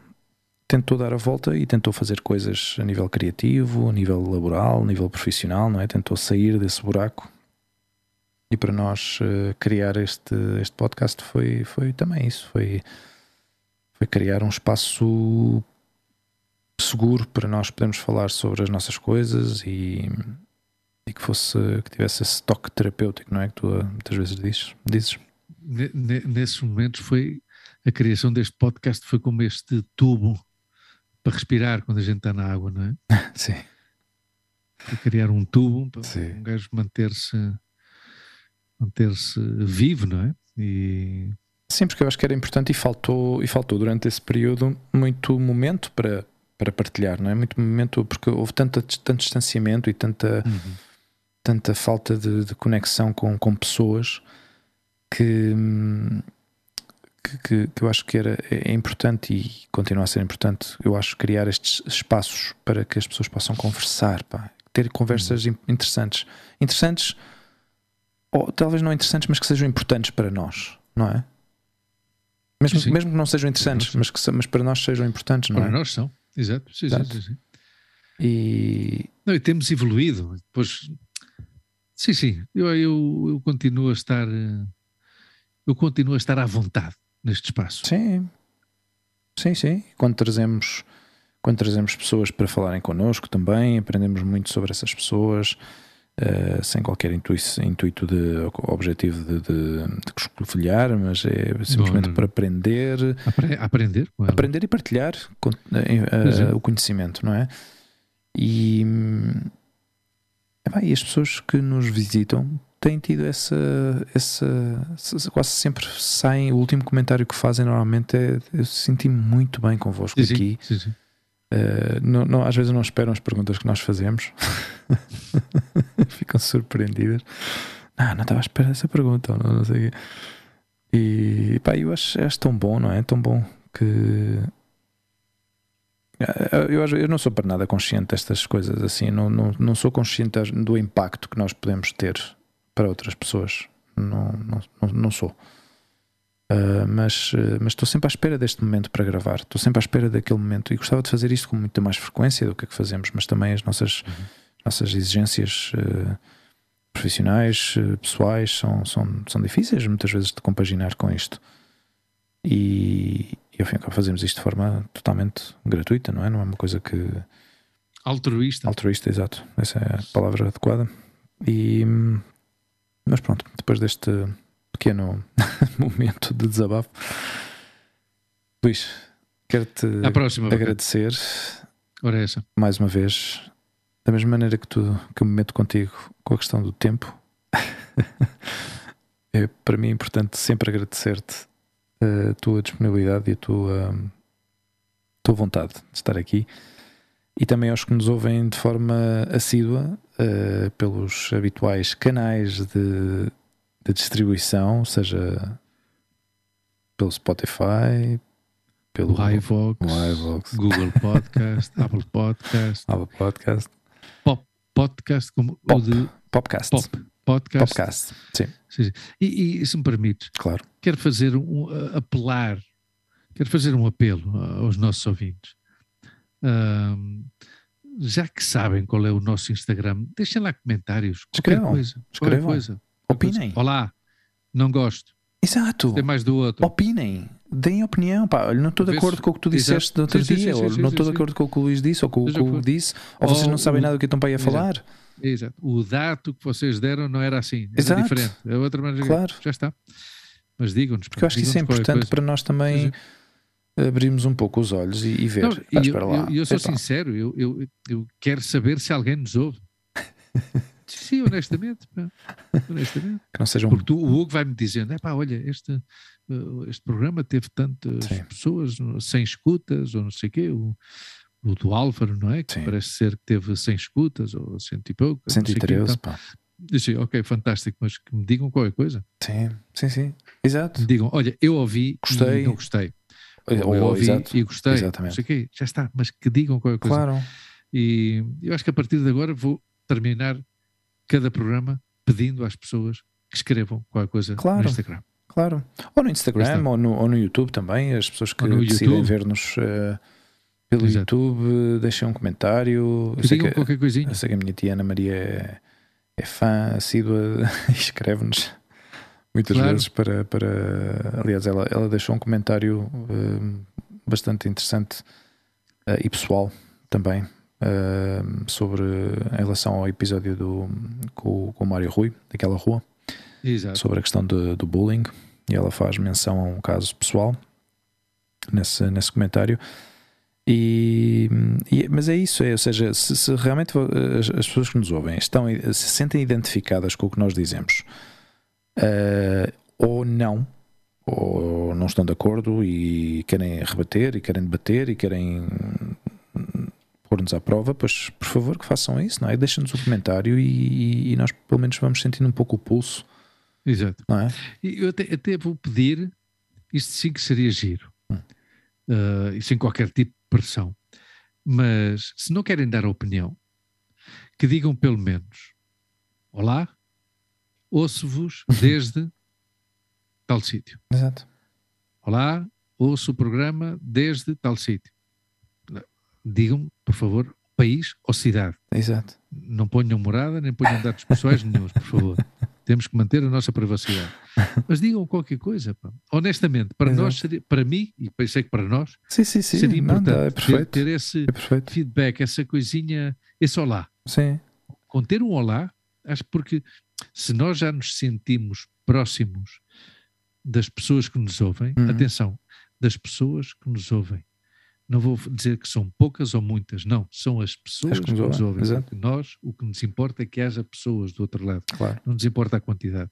tentou dar a volta e tentou fazer coisas a nível criativo, a nível laboral, a nível profissional, não é? Tentou sair desse buraco. E para nós criar este podcast foi também isso. Foi criar um espaço seguro para nós podermos falar sobre as nossas coisas e que tivesse esse toque terapêutico, não é? Que tu muitas vezes dizes. Nesses momentos a criação deste podcast foi como este tubo para respirar quando a gente está na água, não é? Sim. Para criar um tubo, para Sim. um gajo manter-se vivo, não é? E... Sim, porque eu acho que era importante e faltou durante esse período muito momento para partilhar, não é? Muito momento, porque houve tanto distanciamento e tanta falta de conexão com pessoas que eu acho que é importante e continua a ser importante, eu acho, criar estes espaços para que as pessoas possam conversar, pá. Ter conversas interessantes, ou talvez não interessantes, mas que sejam importantes para nós, não é? Mesmo que não sejam interessantes, mas para nós sejam importantes, não é? Para nós são, exato. Sim, exato. Sim. E temos evoluído. Depois... Sim, sim, eu continuo a estar... Eu continuo a estar à vontade neste espaço. Sim, sim, sim. Quando trazemos pessoas para falarem connosco também, aprendemos muito sobre essas pessoas, sem qualquer intuito de objetivo de escolher, mas é simplesmente para aprender. Aprender e partilhar o conhecimento, não é? E as pessoas que nos visitam têm tido quase sempre saem, o último comentário que fazem normalmente é: eu senti-me muito bem convosco aqui. Sim, sim. Não, às vezes não esperam as perguntas que nós fazemos. Ficam surpreendidas. Não estava à espera dessa pergunta, não sei o quê. E pá, eu acho tão bom, não é? Tão bom que... Eu não sou para nada consciente destas coisas assim, não sou consciente do impacto que nós podemos ter para outras pessoas, não sou, mas estou sempre à espera deste momento para gravar, estou sempre à espera daquele momento e gostava de fazer isto com muita mais frequência do que fazemos, mas também as nossas exigências profissionais, pessoais são difíceis muitas vezes de compaginar com isto e ao fim e ao cabo fazemos isto de forma totalmente gratuita, não é? Não é uma coisa que... altruísta, exato, essa é a palavra adequada. E... Mas pronto, depois deste pequeno momento de desabafo, Luís, quero-te agradecer mais uma vez, da mesma maneira que eu me meto contigo com a questão do tempo. É para mim importante sempre agradecer-te a tua disponibilidade e a tua vontade de estar aqui. E também aos que nos ouvem de forma assídua pelos habituais canais de distribuição, seja pelo Spotify, pelo iVoox, Google Podcast, Apple Podcast, Podcast como Podcast. Sim. E se me permites, claro. Quero fazer um apelo aos nossos ouvintes. Já que sabem qual é o nosso Instagram, deixem lá comentários, qualquer coisa. Opinem. Olá, não gosto. Exato. Tem mais do outro. Opinem, deem opinião. Pá, não estou de acordo com o que tu disseste no outro dia, ou não estou de acordo com o que o Luís disse, ou com o que eu disse, ou vocês não sabem nada do que estão para aí a falar. Exato. O dado que vocês deram não era assim, era Exato. Diferente. É outra maneira. Claro. Já está. Mas digam-nos. Porque eu acho que isso é importante para nós também. Abrimos um pouco os olhos e ver. Eu sou sincero, eu quero saber se alguém nos ouve. Sim, honestamente. Que não seja um... Porque o Hugo vai-me dizendo: olha, este programa teve tantas Sim. pessoas sem escutas, ou não sei o quê. O do Álvaro, não é? Que Sim. parece ser que teve 100 escutas, ou 100 e pouco. 113, pá. Disse, ok, fantástico, mas que me digam qualquer coisa. Sim. Exato. Me digam: olha, eu ouvi e não gostei. Ou eu ouvi exato, e gostei, não sei o quê, já está, mas que digam qualquer coisa. Claro. E eu acho que a partir de agora vou terminar cada programa pedindo às pessoas que escrevam qualquer coisa no Instagram. Claro. Ou no Instagram, ou no YouTube também, as pessoas que decidem ver-nos pelo exato. YouTube, deixem um comentário. Eu sei que qualquer coisinha. Eu sei que a minha tia Ana Maria é fã, assídua, e escreve-nos. Muitas vezes para... Aliás, ela deixou um comentário bastante interessante e pessoal também sobre... Em relação ao episódio com o Mário Rui, daquela rua. Exato. Sobre a questão do bullying. E ela faz menção a um caso pessoal nesse comentário. Mas é isso, ou seja, se realmente as pessoas que nos ouvem se sentem identificadas com o que nós dizemos, ou não estão de acordo e querem rebater e querem debater e querem pôr-nos à prova, pois por favor que façam isso, não é? Deixem-nos um comentário e nós pelo menos vamos sentindo um pouco o pulso. Exato. Não é? Eu até vou pedir, isto sim que seria giro, e sem qualquer tipo de pressão, mas se não querem dar a opinião, que digam pelo menos: olá, ouço-vos desde tal sítio. Exato. Olá, ouço o programa desde tal sítio. Digam-me, por favor, país ou cidade. Exato. Não ponham morada, nem ponham dados pessoais nenhuns, por favor. Temos que manter a nossa privacidade. Mas digam qualquer coisa, pá. Honestamente, para nós seria, para mim, e pensei que para nós, sim, seria importante ter esse feedback, essa coisinha, esse olá. Sim. Conter um olá, acho, porque se nós já nos sentimos próximos das pessoas que nos ouvem, atenção, das pessoas que nos ouvem. Não vou dizer que são poucas ou muitas, não. São as pessoas que nos ouvem. Exato. Nós, o que nos importa é que haja pessoas do outro lado. Claro. Não nos importa a quantidade.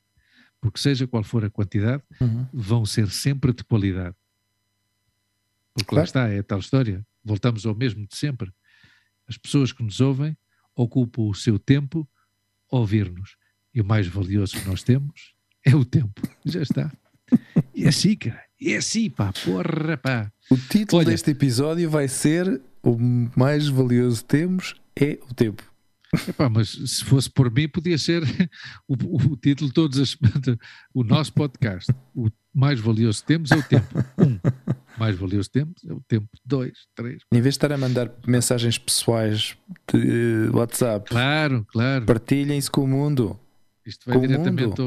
Porque seja qual for a quantidade, vão ser sempre de qualidade. Porque claro, lá está, é a tal história. Voltamos ao mesmo de sempre. As pessoas que nos ouvem ocupam o seu tempo a ouvir-nos. E o mais valioso que nós temos é o tempo. Já está. E assim, cara. E assim, pá. Porra, pá. O título deste episódio vai ser: o mais valioso temos é o tempo. Epá, mas se fosse por mim podia ser o título todas as semanas, o nosso podcast. O mais valioso temos é o tempo. Mais valioso temos é o tempo. 2, 3. Em vez de estar a mandar mensagens pessoais de WhatsApp, claro, partilhem-se com o mundo. Isto vai diretamente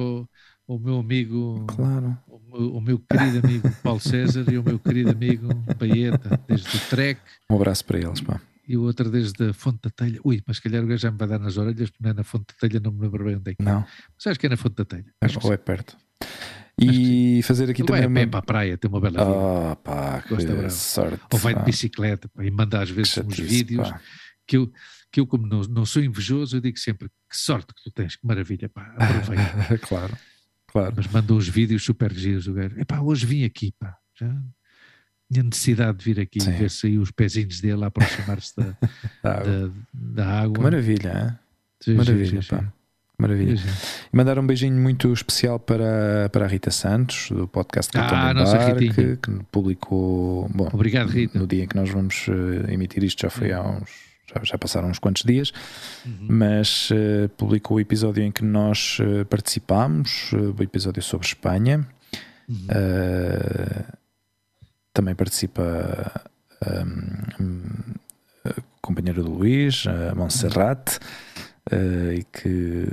ao meu amigo, claro, o meu querido amigo Paulo César e o meu querido amigo Baeta, desde o Trek. Um abraço para eles, pá. E o outro desde a Fonte da Telha. Mas se calhar o gajo já me vai dar nas orelhas, porque não é na Fonte da Telha, não me lembro bem onde é que é. Mas acho que é na Fonte da Telha. Ou é perto. E fazer aqui também... Vai a pé para a praia, tem uma bela vida. Pá, que sorte. Ou vai de bicicleta, pá, e manda às vezes uns vídeos, pá. que eu como não sou invejoso, eu digo sempre: que sorte que tu tens, que maravilha, pá, aproveita. Claro. Mas mandou os vídeos super giros do gajo. Epá, hoje vim aqui, pá. Já tinha necessidade de vir aqui e ver sair os pezinhos dele a aproximar-se da água. Que maravilha, hein? Maravilha, pá. Maravilha. E mandar um beijinho muito especial para a Rita Santos, do podcast que publicou. Bom, obrigado, Rita. No dia em que nós vamos emitir isto, já foi há uns... Já passaram uns quantos dias, mas publicou o episódio em que nós participámos, o episódio sobre Espanha. Também participa a companheira do Luís, a Montserrat, e que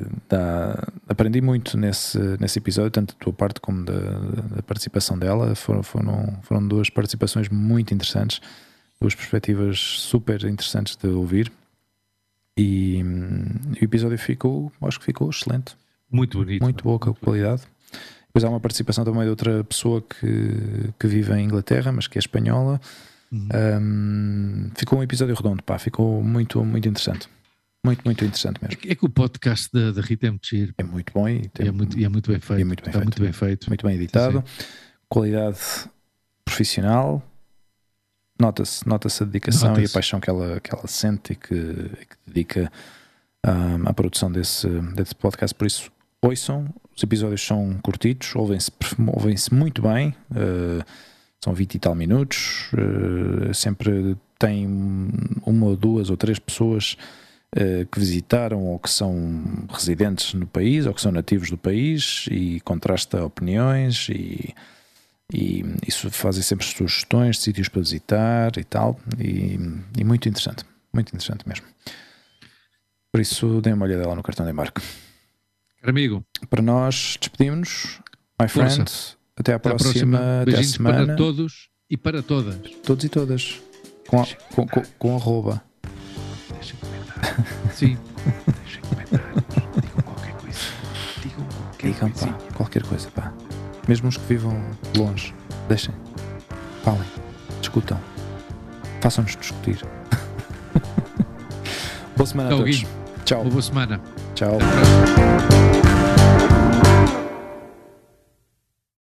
aprendi muito nesse episódio, tanto da tua parte como da participação dela. Foram duas participações muito interessantes. Duas perspectivas super interessantes de ouvir, e o episódio ficou excelente. Muito bonito. Muito boa qualidade. Depois há uma participação também de outra pessoa que vive em Inglaterra, mas que é espanhola. Ficou um episódio redondo, pá. Ficou muito, muito interessante. Muito, muito interessante mesmo. É que o podcast da Rita é muito giro. É muito bom e é muito bem feito. Está muito bem feito. Muito bem editado. Sim. Qualidade profissional. Nota-se a dedicação e a paixão que ela sente e que dedica à produção desse podcast. Por isso, ouçam. Os episódios são curtidos, ouvem-se muito bem. São 20 e tal minutos. Sempre tem uma ou duas ou três pessoas que visitaram ou que são residentes no país ou que são nativos do país, e contrasta opiniões e isso, fazem sempre sugestões de sítios para visitar e tal, e muito interessante mesmo. Por isso, deem uma olhada lá no cartão de embarque. Amigo, para nós, despedimos-nos, my friend. Até à próxima. Beijinhos para todos e para todas. Todos e todas. Com arroba. Deixem comentários. Sim. Deixem comentários. Digam qualquer coisa. Digam qualquer coisa, pá. Mesmo os que vivam longe, deixem, falem, discutam, façam-nos discutir. Boa semana a todos. Gui. Tchau. Boa semana. Tchau.